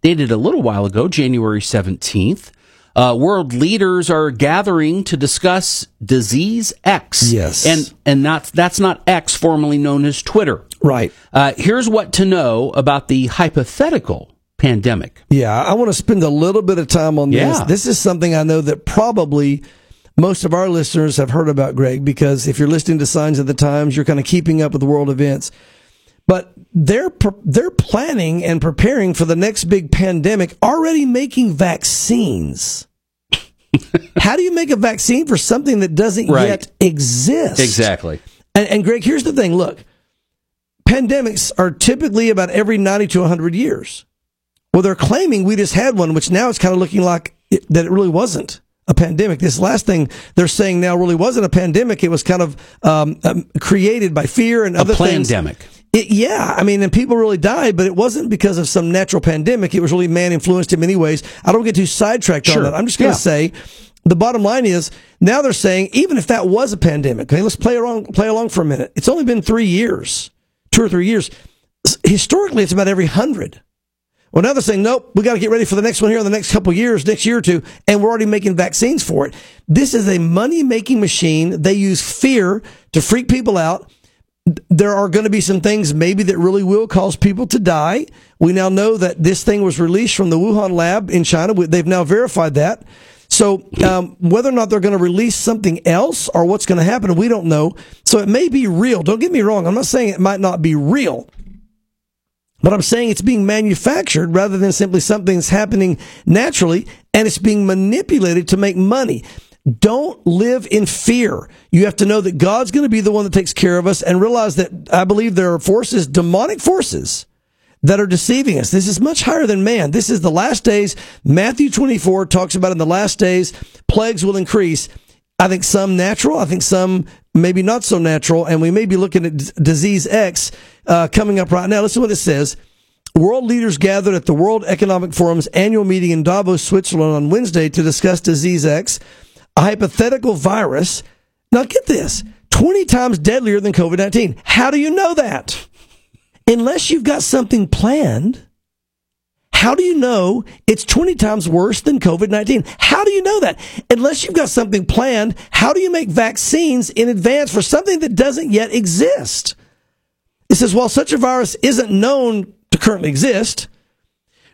dated a little while ago, January 17th. World leaders are gathering to discuss disease X. Yes. And that's not X, formerly known as Twitter. Right. Here's what to know about the hypothetical pandemic. Yeah, I want to spend a little bit of time on this. This is something I know that probably most of our listeners have heard about, Greg, because if you're listening to Signs of the Times, you're kind of keeping up with world events. But they're planning and preparing for the next big pandemic, already making vaccines. How do you make a vaccine for something that doesn't yet exist? Exactly. And Greg, here's the thing. Look, pandemics are typically about every 90 to 100 years. Well, they're claiming we just had one, which now it's kind of looking like that it really wasn't a pandemic. This last thing they're saying now really wasn't a pandemic. It was kind of created by fear and other things. A plandemic. And people really died, but it wasn't because of some natural pandemic. It was really man-influenced in many ways. I don't get too sidetracked on that. I'm just going to say, the bottom line is, now they're saying, even if that was a pandemic, okay, let's play along for a minute. It's only been 3 years, 2 or 3 years. Historically, it's about every 100. Well, now they're saying, nope, we got to get ready for the next one here in the next couple of years, next year or two, and we're already making vaccines for it. This is a money-making machine. They use fear to freak people out. There are going to be some things maybe that really will cause people to die. We now know that this thing was released from the Wuhan lab in China. They've now verified that. So whether or not they're going to release something else or what's going to happen, we don't know. So it may be real. Don't get me wrong. I'm not saying it might not be real. But I'm saying it's being manufactured rather than simply something that's happening naturally, and it's being manipulated to make money. Don't live in fear. You have to know that God's going to be the one that takes care of us, and realize that I believe there are forces, demonic forces, that are deceiving us. This is much higher than man. This is the last days. Matthew 24 talks about in the last days, plagues will increase. I think some natural, I think some maybe not so natural, and we may be looking at disease X coming up right now. Listen to what it says. World leaders gathered at the World Economic Forum's annual meeting in Davos, Switzerland on Wednesday to discuss disease X, a hypothetical virus, now get this, 20 times deadlier than COVID-19. How do you know that? Unless you've got something planned, how do you know it's 20 times worse than COVID-19? How do you know that? Unless you've got something planned, how do you make vaccines in advance for something that doesn't yet exist? It says, while such a virus isn't known to currently exist,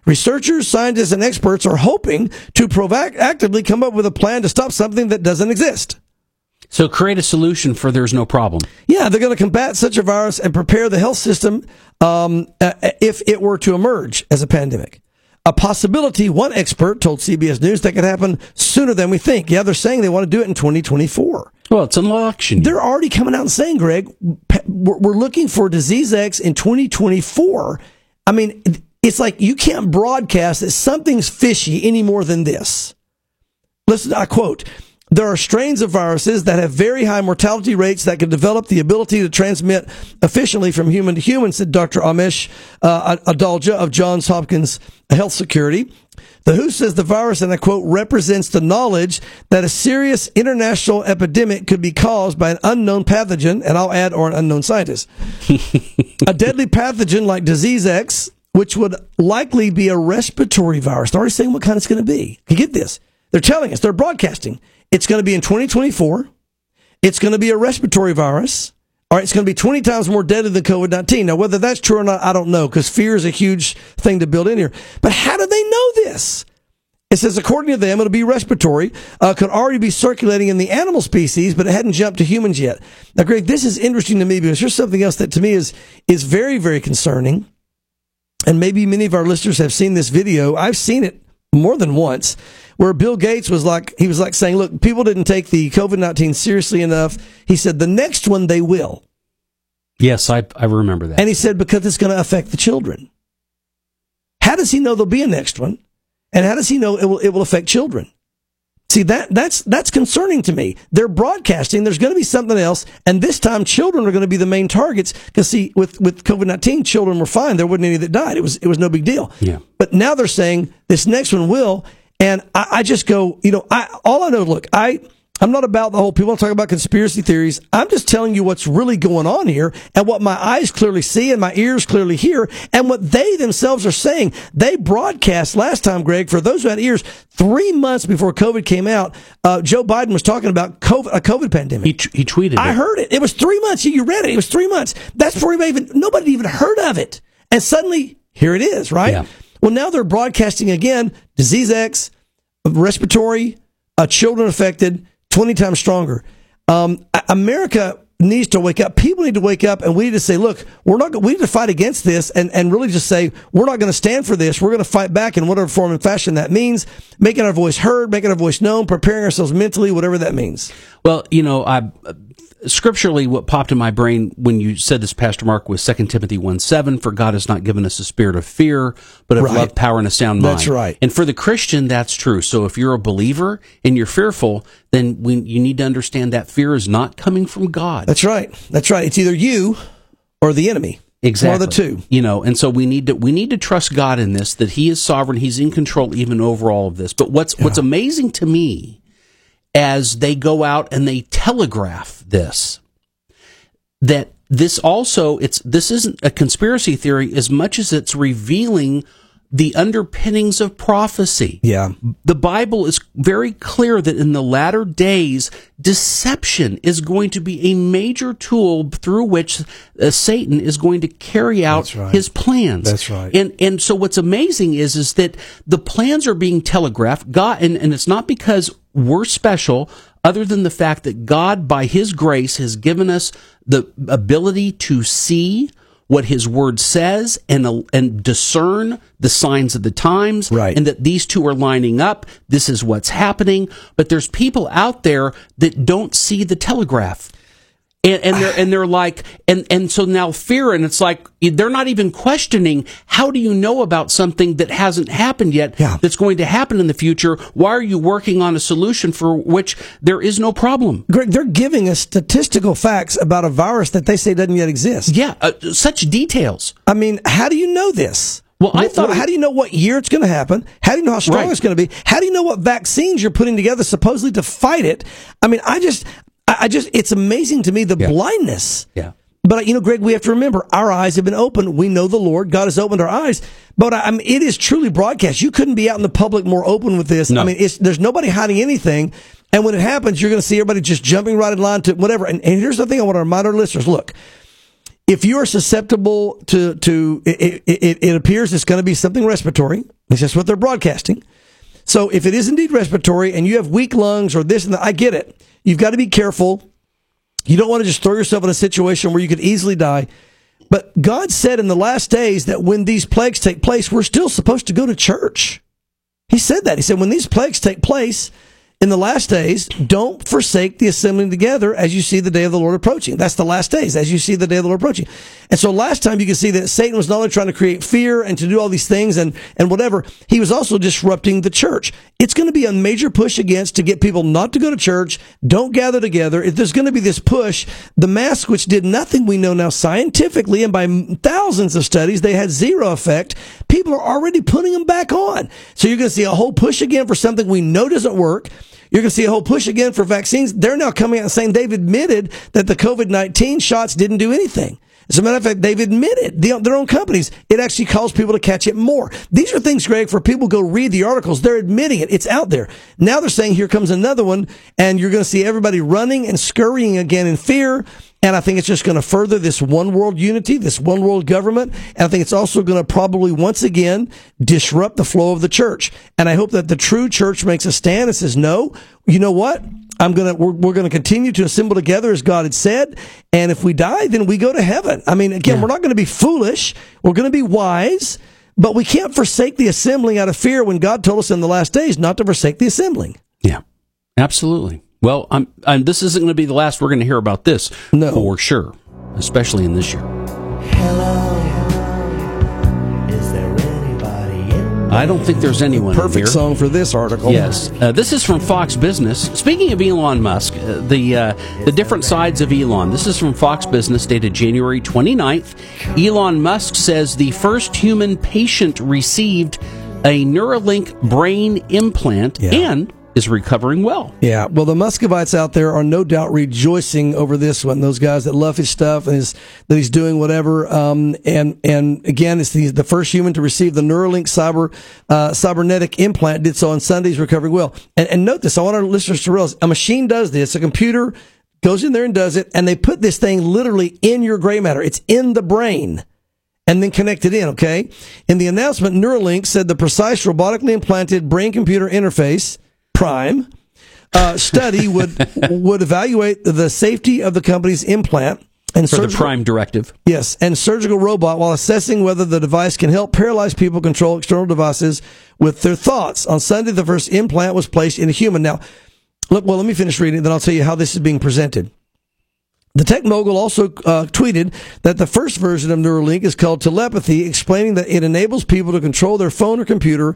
researchers, scientists, and experts are hoping to proactively come up with a plan to stop something that doesn't exist. So create a solution for there's no problem. Yeah, they're going to combat such a virus and prepare the health system if it were to emerge as a pandemic. A possibility, one expert told CBS News, that could happen sooner than we think. Yeah, they're saying they want to do it in 2024. Well, it's an election. They're already coming out and saying, Greg, we're looking for disease X in 2024. I mean, it's like you can't broadcast that something's fishy any more than this. Listen, I quote, there are strains of viruses that have very high mortality rates that could develop the ability to transmit efficiently from human to human, said Dr. Amish Adalja of Johns Hopkins Health Security. The WHO says the virus, and I quote, represents the knowledge that a serious international epidemic could be caused by an unknown pathogen, and I'll add, or an unknown scientist. A deadly pathogen like disease X, which would likely be a respiratory virus. They're already saying what kind it's going to be. You get this. They're telling us, they're broadcasting. It's going to be in 2024. It's going to be a respiratory virus. All right, it's going to be 20 times more deadly than COVID-19. Now, whether that's true or not, I don't know, because fear is a huge thing to build in here. But how do they know this? It says, according to them, it'll be respiratory, could already be circulating in the animal species, but it hadn't jumped to humans yet. Now, Greg, this is interesting to me, because here's something else that to me is very, very concerning. And maybe many of our listeners have seen this video. I've seen it more than once, where Bill Gates was like, he was like saying, look, people didn't take the COVID-19 seriously enough. He said, the next one they will. Yes, I remember that. And he said, because it's going to affect the children. How does he know there'll be a next one? And how does he know it will affect children? See, that's concerning to me. They're broadcasting. There's going to be something else. And this time, children are going to be the main targets. Because, see, with COVID-19, children were fine. There wasn't any that died. It was no big deal. Yeah. But now they're saying this next one will. And I just go, you know, I'm not about the whole people talking about conspiracy theories. I'm just telling you what's really going on here and what my eyes clearly see and my ears clearly hear and what they themselves are saying. They broadcast last time, Greg, for those who had ears, 3 months before COVID came out, Joe Biden was talking about a COVID pandemic. He tweeted it. I heard it. It was 3 months. You read it. It was 3 months. That's before nobody even heard of it. And suddenly, here it is, right? Yeah. Well, now they're broadcasting again, disease X, respiratory, children affected, 20 times stronger. America needs to wake up. People need to wake up, and we need to say, look, we need to fight against this and really just say, we're not going to stand for this. We're going to fight back in whatever form and fashion that means, making our voice heard, making our voice known, preparing ourselves mentally, whatever that means. Well, you know, scripturally, what popped in my brain when you said this, Pastor Mark, was 2 Timothy 1:7, for God has not given us a spirit of fear, but of love, power, and a sound mind. That's right. And for the Christian, that's true. So if you're a believer and you're fearful, then you need to understand that fear is not coming from God. That's right. That's right. It's either you or the enemy. Exactly. Or the two. You know, and so we need to trust God in this, that He is sovereign, He's in control even over all of this. But what's amazing to me, as they go out and they telegraph this, that this also, this isn't a conspiracy theory as much as it's revealing the underpinnings of prophecy. Yeah. The Bible is very clear that in the latter days, deception is going to be a major tool through which Satan is going to carry out his plans. That's right. And so what's amazing is that the plans are being telegraphed. God, and it's not because we're special, other than the fact that God, by His grace, has given us the ability to see what His Word says and discern the signs of the times, right, and that these two are lining up. This is what's happening. But there's people out there that don't see the telegraph. And they're like, and so now fear, and it's like, they're not even questioning, how do you know about something that hasn't happened yet, that's going to happen in the future? Why are you working on a solution for which there is no problem? Greg, they're giving us statistical facts about a virus that they say doesn't yet exist. Yeah, such details. I mean, how do you know this? Well, how do you know what year it's going to happen? How do you know how strong it's going to be? How do you know what vaccines you're putting together supposedly to fight it? I mean, I just, it's amazing to me, the blindness. Yeah. But, you know, Greg, we have to remember, our eyes have been opened. We know the Lord. God has opened our eyes. But, I mean, it is truly broadcast. You couldn't be out in the public more open with this. No. I mean, there's nobody hiding anything. And when it happens, you're going to see everybody just jumping right in line to whatever. And here's the thing I want to remind our listeners. Look, if you are susceptible to it appears it's going to be something respiratory. It's just what they're broadcasting. So if it is indeed respiratory and you have weak lungs or this and that, I get it. You've got to be careful. You don't want to just throw yourself in a situation where you could easily die. But God said in the last days that when these plagues take place, we're still supposed to go to church. He said that. He said when these plagues take place in the last days, don't forsake the assembling together as you see the day of the Lord approaching. That's the last days, as you see the day of the Lord approaching. And so last time you can see that Satan was not only trying to create fear and to do all these things and whatever, he was also disrupting the church. It's going to be a major push against to get people not to go to church, don't gather together. If there's going to be this push, the mask, which did nothing, we know now scientifically and by thousands of studies, they had zero effect. People are already putting them back on. So you're going to see a whole push again for something we know doesn't work. You're going to see a whole push again for vaccines. They're now coming out and saying they've admitted that the COVID-19 shots didn't do anything. As a matter of fact, they've admitted, their own companies, it actually caused people to catch it more. These are things, Greg, for people go read the articles. They're admitting it. It's out there. Now they're saying, here comes another one, and you're going to see everybody running and scurrying again in fear. And I think it's just going to further this one world unity, this one world government. And I think it's also going to probably once again disrupt the flow of the church. And I hope that the true church makes a stand and says, no, you know what? We're going to continue to assemble together as God had said. And if we die, then we go to heaven. I mean, again, We're not going to be foolish. We're going to be wise, but we can't forsake the assembling out of fear when God told us in the last days not to forsake the assembling. Yeah, absolutely. Well, this isn't going to be the last we're going to hear about this, for sure, especially in this year. Hello, is there anybody in there? I don't think there's anyone perfect here. Perfect song for this article. Yes. This is from Fox Business. Speaking of Elon Musk, the different sides of Elon. This is from Fox Business, dated January 29th. Elon Musk says the first human patient received a Neuralink brain implant and is recovering well. Yeah, well, the Muscovites out there are no doubt rejoicing over this one. Those guys that love his stuff and that he's doing whatever. And again, it's the first human to receive the Neuralink cybernetic implant. Did so on Sunday. He's recovering well. And note this. I want our listeners to realize a machine does this. A computer goes in there and does it. And they put this thing literally in your gray matter. It's in the brain. And then connect it in, okay? In the announcement, Neuralink said the precise robotically implanted brain-computer interface Prime study would evaluate the safety of the company's implant and for the Prime directive. Yes, and surgical robot while assessing whether the device can help paralyzed people control external devices with their thoughts. On Sunday, the first implant was placed in a human. Now, let me finish reading, then I'll tell you how this is being presented. The tech mogul also tweeted that the first version of Neuralink is called telepathy, explaining that it enables people to control their phone or computer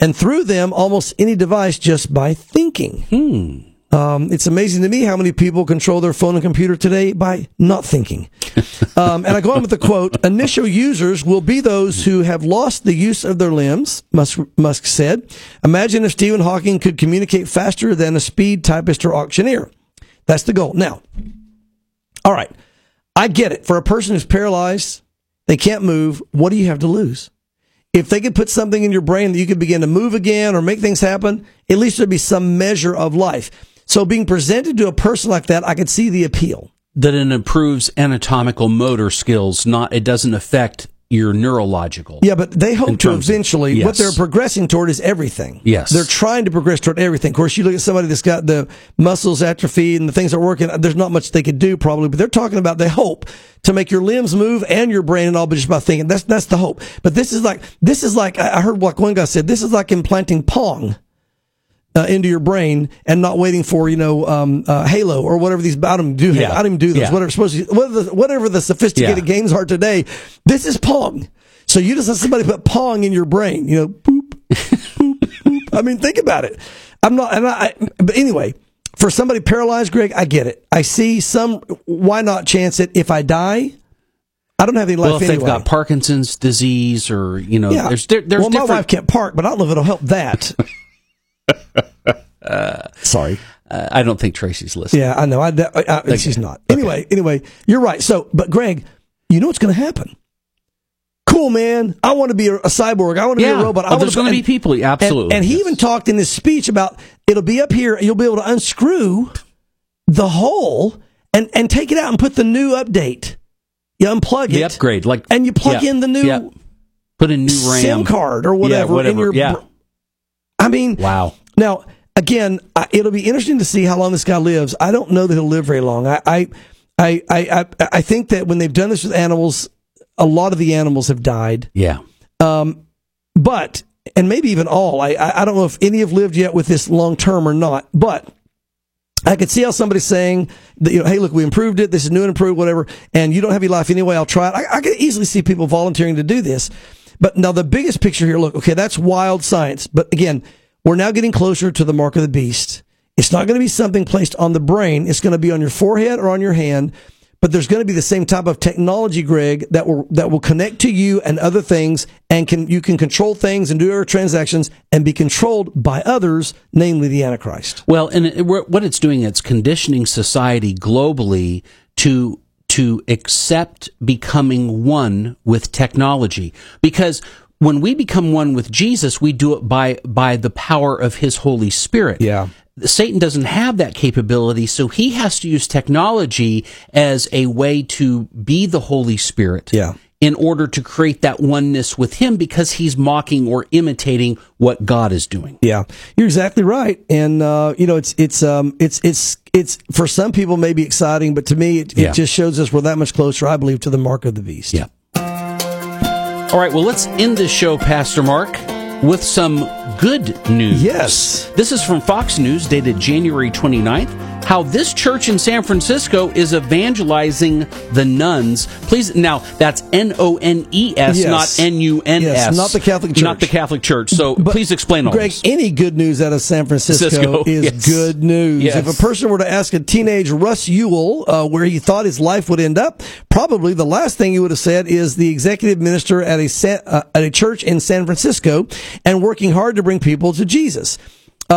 and through them, almost any device just by thinking. It's amazing to me how many people control their phone and computer today by not thinking. And I go on with the quote, initial users will be those who have lost the use of their limbs, Musk said. Imagine if Stephen Hawking could communicate faster than a speed typist or auctioneer. That's the goal. Now, all right, I get it. For a person who's paralyzed, they can't move, what do you have to lose? If they could put something in your brain that you could begin to move again or make things happen, at least there'd be some measure of life. So being presented to a person like that, I could see the appeal. That it improves anatomical motor skills, it doesn't affect your neurological. Yeah, but they hope to eventually, what they're progressing toward is everything. Yes. They're trying to progress toward everything. Of course, you look at somebody that's got the muscles atrophy and the things that are working, there's not much they could do probably, but they're talking about they hope to make your limbs move and your brain and all, but just by thinking. That's the hope. But this is like, I heard what one guy said, this is like implanting Pong into your brain and not waiting for, Halo or whatever these, I don't even do those, whatever the sophisticated games are today. This is Pong. So you just let somebody put Pong in your brain, boop, boop, boop. I mean, think about it. But anyway, for somebody paralyzed, Greg, I get it. I see why not chance it? If I die, I don't have any life anyway. Well, if they've got Parkinson's disease or, there's different. My wife can't park, but I don't know if it'll help that. Sorry. I don't think Tracy's listening. Yeah, I know. I she's not. Okay. Anyway, you're right. So, but Greg, you know what's going to happen. Cool, man. I want to be a cyborg. I want to be a robot. There's going to be people. Absolutely. And he even talked in his speech about it'll be up here and you'll be able to unscrew the hole and take it out and put the new update. You unplug it. The upgrade. And you plug in the new RAM. Put a new RAM. SIM card or whatever. In your I mean, wow. Now, again, it'll be interesting to see how long this guy lives. I don't know that he'll live very long. I think that when they've done this with animals, a lot of the animals have died. Yeah. But, and maybe even all, I don't know if any have lived yet with this long term or not, but I could see how somebody's saying, that, you know, hey, look, we improved it. This is new and improved, whatever. And you don't have your life anyway. I'll try it. I could easily see people volunteering to do this. But now the biggest picture here, look, okay, that's wild science. But again, we're now getting closer to the mark of the beast. It's not going to be something placed on the brain. It's going to be on your forehead or on your hand. But there's going to be the same type of technology, Greg, that will connect to you and other things, and you can control things and do your transactions and be controlled by others, namely the Antichrist. Well, and what it's doing, it's conditioning society globally to accept becoming one with technology, because when we become one with Jesus, we do it by the power of His Holy Spirit. Yeah. Satan doesn't have that capability, so he has to use technology as a way to be the Holy Spirit in order to create that oneness with him, because he's mocking or imitating what God is doing. Yeah, you're exactly right. And, you know, it's for some people maybe exciting, but to me, it just shows us we're that much closer, I believe, to the mark of the beast. Yeah. All right, well, let's end this show, Pastor Mark, with some good news. Yes. This is from Fox News, dated January 29th, how this church in San Francisco is evangelizing the nuns. Please, now, that's N-O-N-E-S, yes. Not N-U-N-S. Yes, not the Catholic Church. Not the Catholic Church. So please explain all this. Greg, any good news out of San Francisco is good news. Yes. If a person were to ask a teenage Russ Ewell where he thought his life would end up, probably the last thing he would have said is the executive minister at a church in San Francisco, and working hard to bring people to Jesus.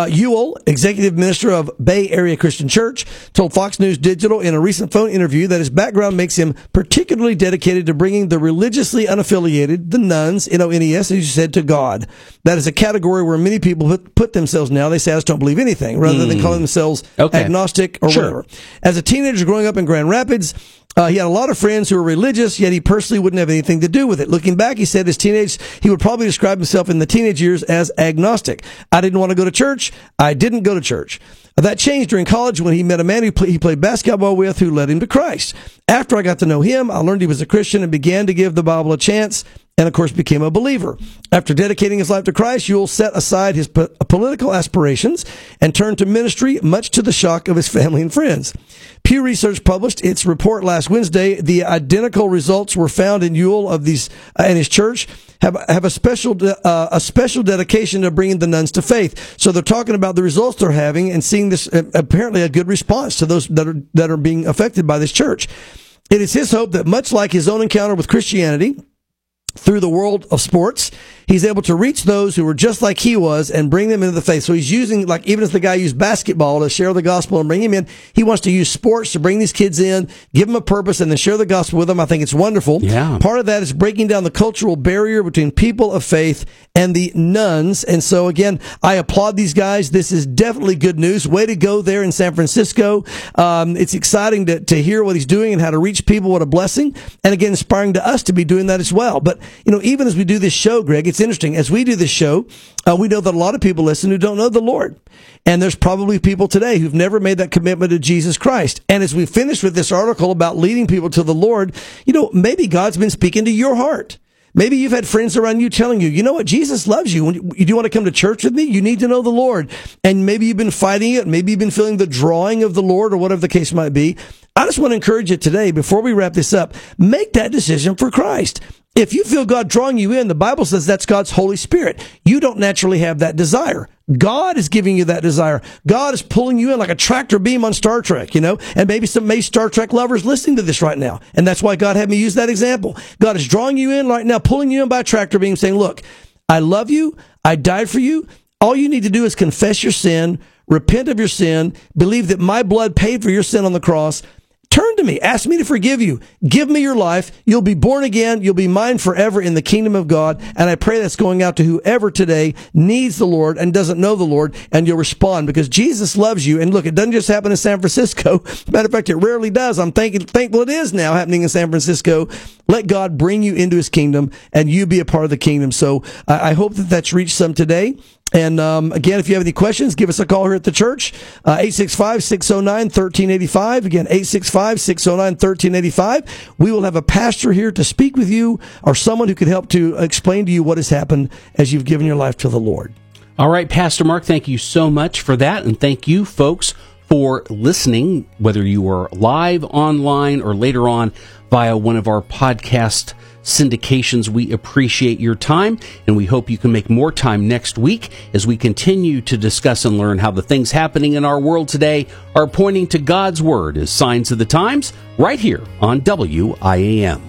Ewell, executive minister of Bay Area Christian Church, told Fox News Digital in a recent phone interview that his background makes him particularly dedicated to bringing the religiously unaffiliated, the nuns, N-O-N-E-S, as you said, to God. That is a category where many people put themselves now. They say, I just don't believe anything, rather than calling themselves agnostic or whatever. As a teenager growing up in Grand Rapids, he had a lot of friends who were religious, yet he personally wouldn't have anything to do with it. Looking back, he said he would probably describe himself in the teenage years as agnostic. I didn't want to go to church. I didn't go to church. That changed during college when he met a man he played basketball with who led him to Christ. After I got to know him, I learned he was a Christian and began to give the Bible a chance, and of course became a believer. After dedicating his life to Christ, Ewell set aside his political aspirations and turned to ministry, much to the shock of his family and friends. Pew Research published its report last Wednesday. The identical results were found in Ewell of these and his church have a special dedication to bringing the nuns to faith. So they're talking about the results they're having and seeing this apparently a good response to those that are being affected by this church. It is his hope that, much like his own encounter with Christianity, through the world of sports, he's able to reach those who were just like he was and bring them into the faith. So he's using, like, even if the guy used basketball to share the gospel and bring him in, he wants to use sports to bring these kids in, give them a purpose, and then share the gospel with them. I think it's wonderful. Yeah. Part of that is breaking down the cultural barrier between people of faith and the nuns. And so, again, I applaud these guys. This is definitely good news. Way to go there in San Francisco. It's exciting to hear what he's doing and how to reach people. What a blessing. And, again, inspiring to us to be doing that as well. But, you know, even as we do this show, Greg, it's interesting. As we do this show, we know that a lot of people listen who don't know the Lord. And there's probably people today who've never made that commitment to Jesus Christ. And as we finish with this article about leading people to the Lord, you know, maybe God's been speaking to your heart. Maybe you've had friends around you telling you, you know what, Jesus loves you. Do you want to come to church with me? You need to know the Lord. And maybe you've been fighting it. Maybe you've been feeling the drawing of the Lord, or whatever the case might be. I just want to encourage you today, before we wrap this up, make that decision for Christ. If you feel God drawing you in, the Bible says that's God's Holy Spirit. You don't naturally have that desire. God is giving you that desire. God is pulling you in like a tractor beam on Star Trek, you know? And maybe some Star Trek lovers listening to this right now. And that's why God had me use that example. God is drawing you in right now, pulling you in by a tractor beam, saying, look, I love you. I died for you. All you need to do is confess your sin, repent of your sin, believe that my blood paid for your sin on the cross, turn to me. Ask me to forgive you. Give me your life. You'll be born again. You'll be mine forever in the kingdom of God. And I pray that's going out to whoever today needs the Lord and doesn't know the Lord, and you'll respond because Jesus loves you. And look, it doesn't just happen in San Francisco. Matter of fact, it rarely does. I'm thankful it is now happening in San Francisco. Let God bring you into his kingdom and you be a part of the kingdom. So I hope that that's reached some today. And again, if you have any questions, give us a call here at the church, 865-609-1385. Again, 865-609-1385. We will have a pastor here to speak with you or someone who can help to explain to you what has happened as you've given your life to the Lord. All right, Pastor Mark, thank you so much for that. And thank you, folks, for listening, whether you are live online or later on via one of our podcast syndications. We appreciate your time, and we hope you can make more time next week as we continue to discuss and learn how the things happening in our world today are pointing to God's Word as signs of the times, right here on WIAM.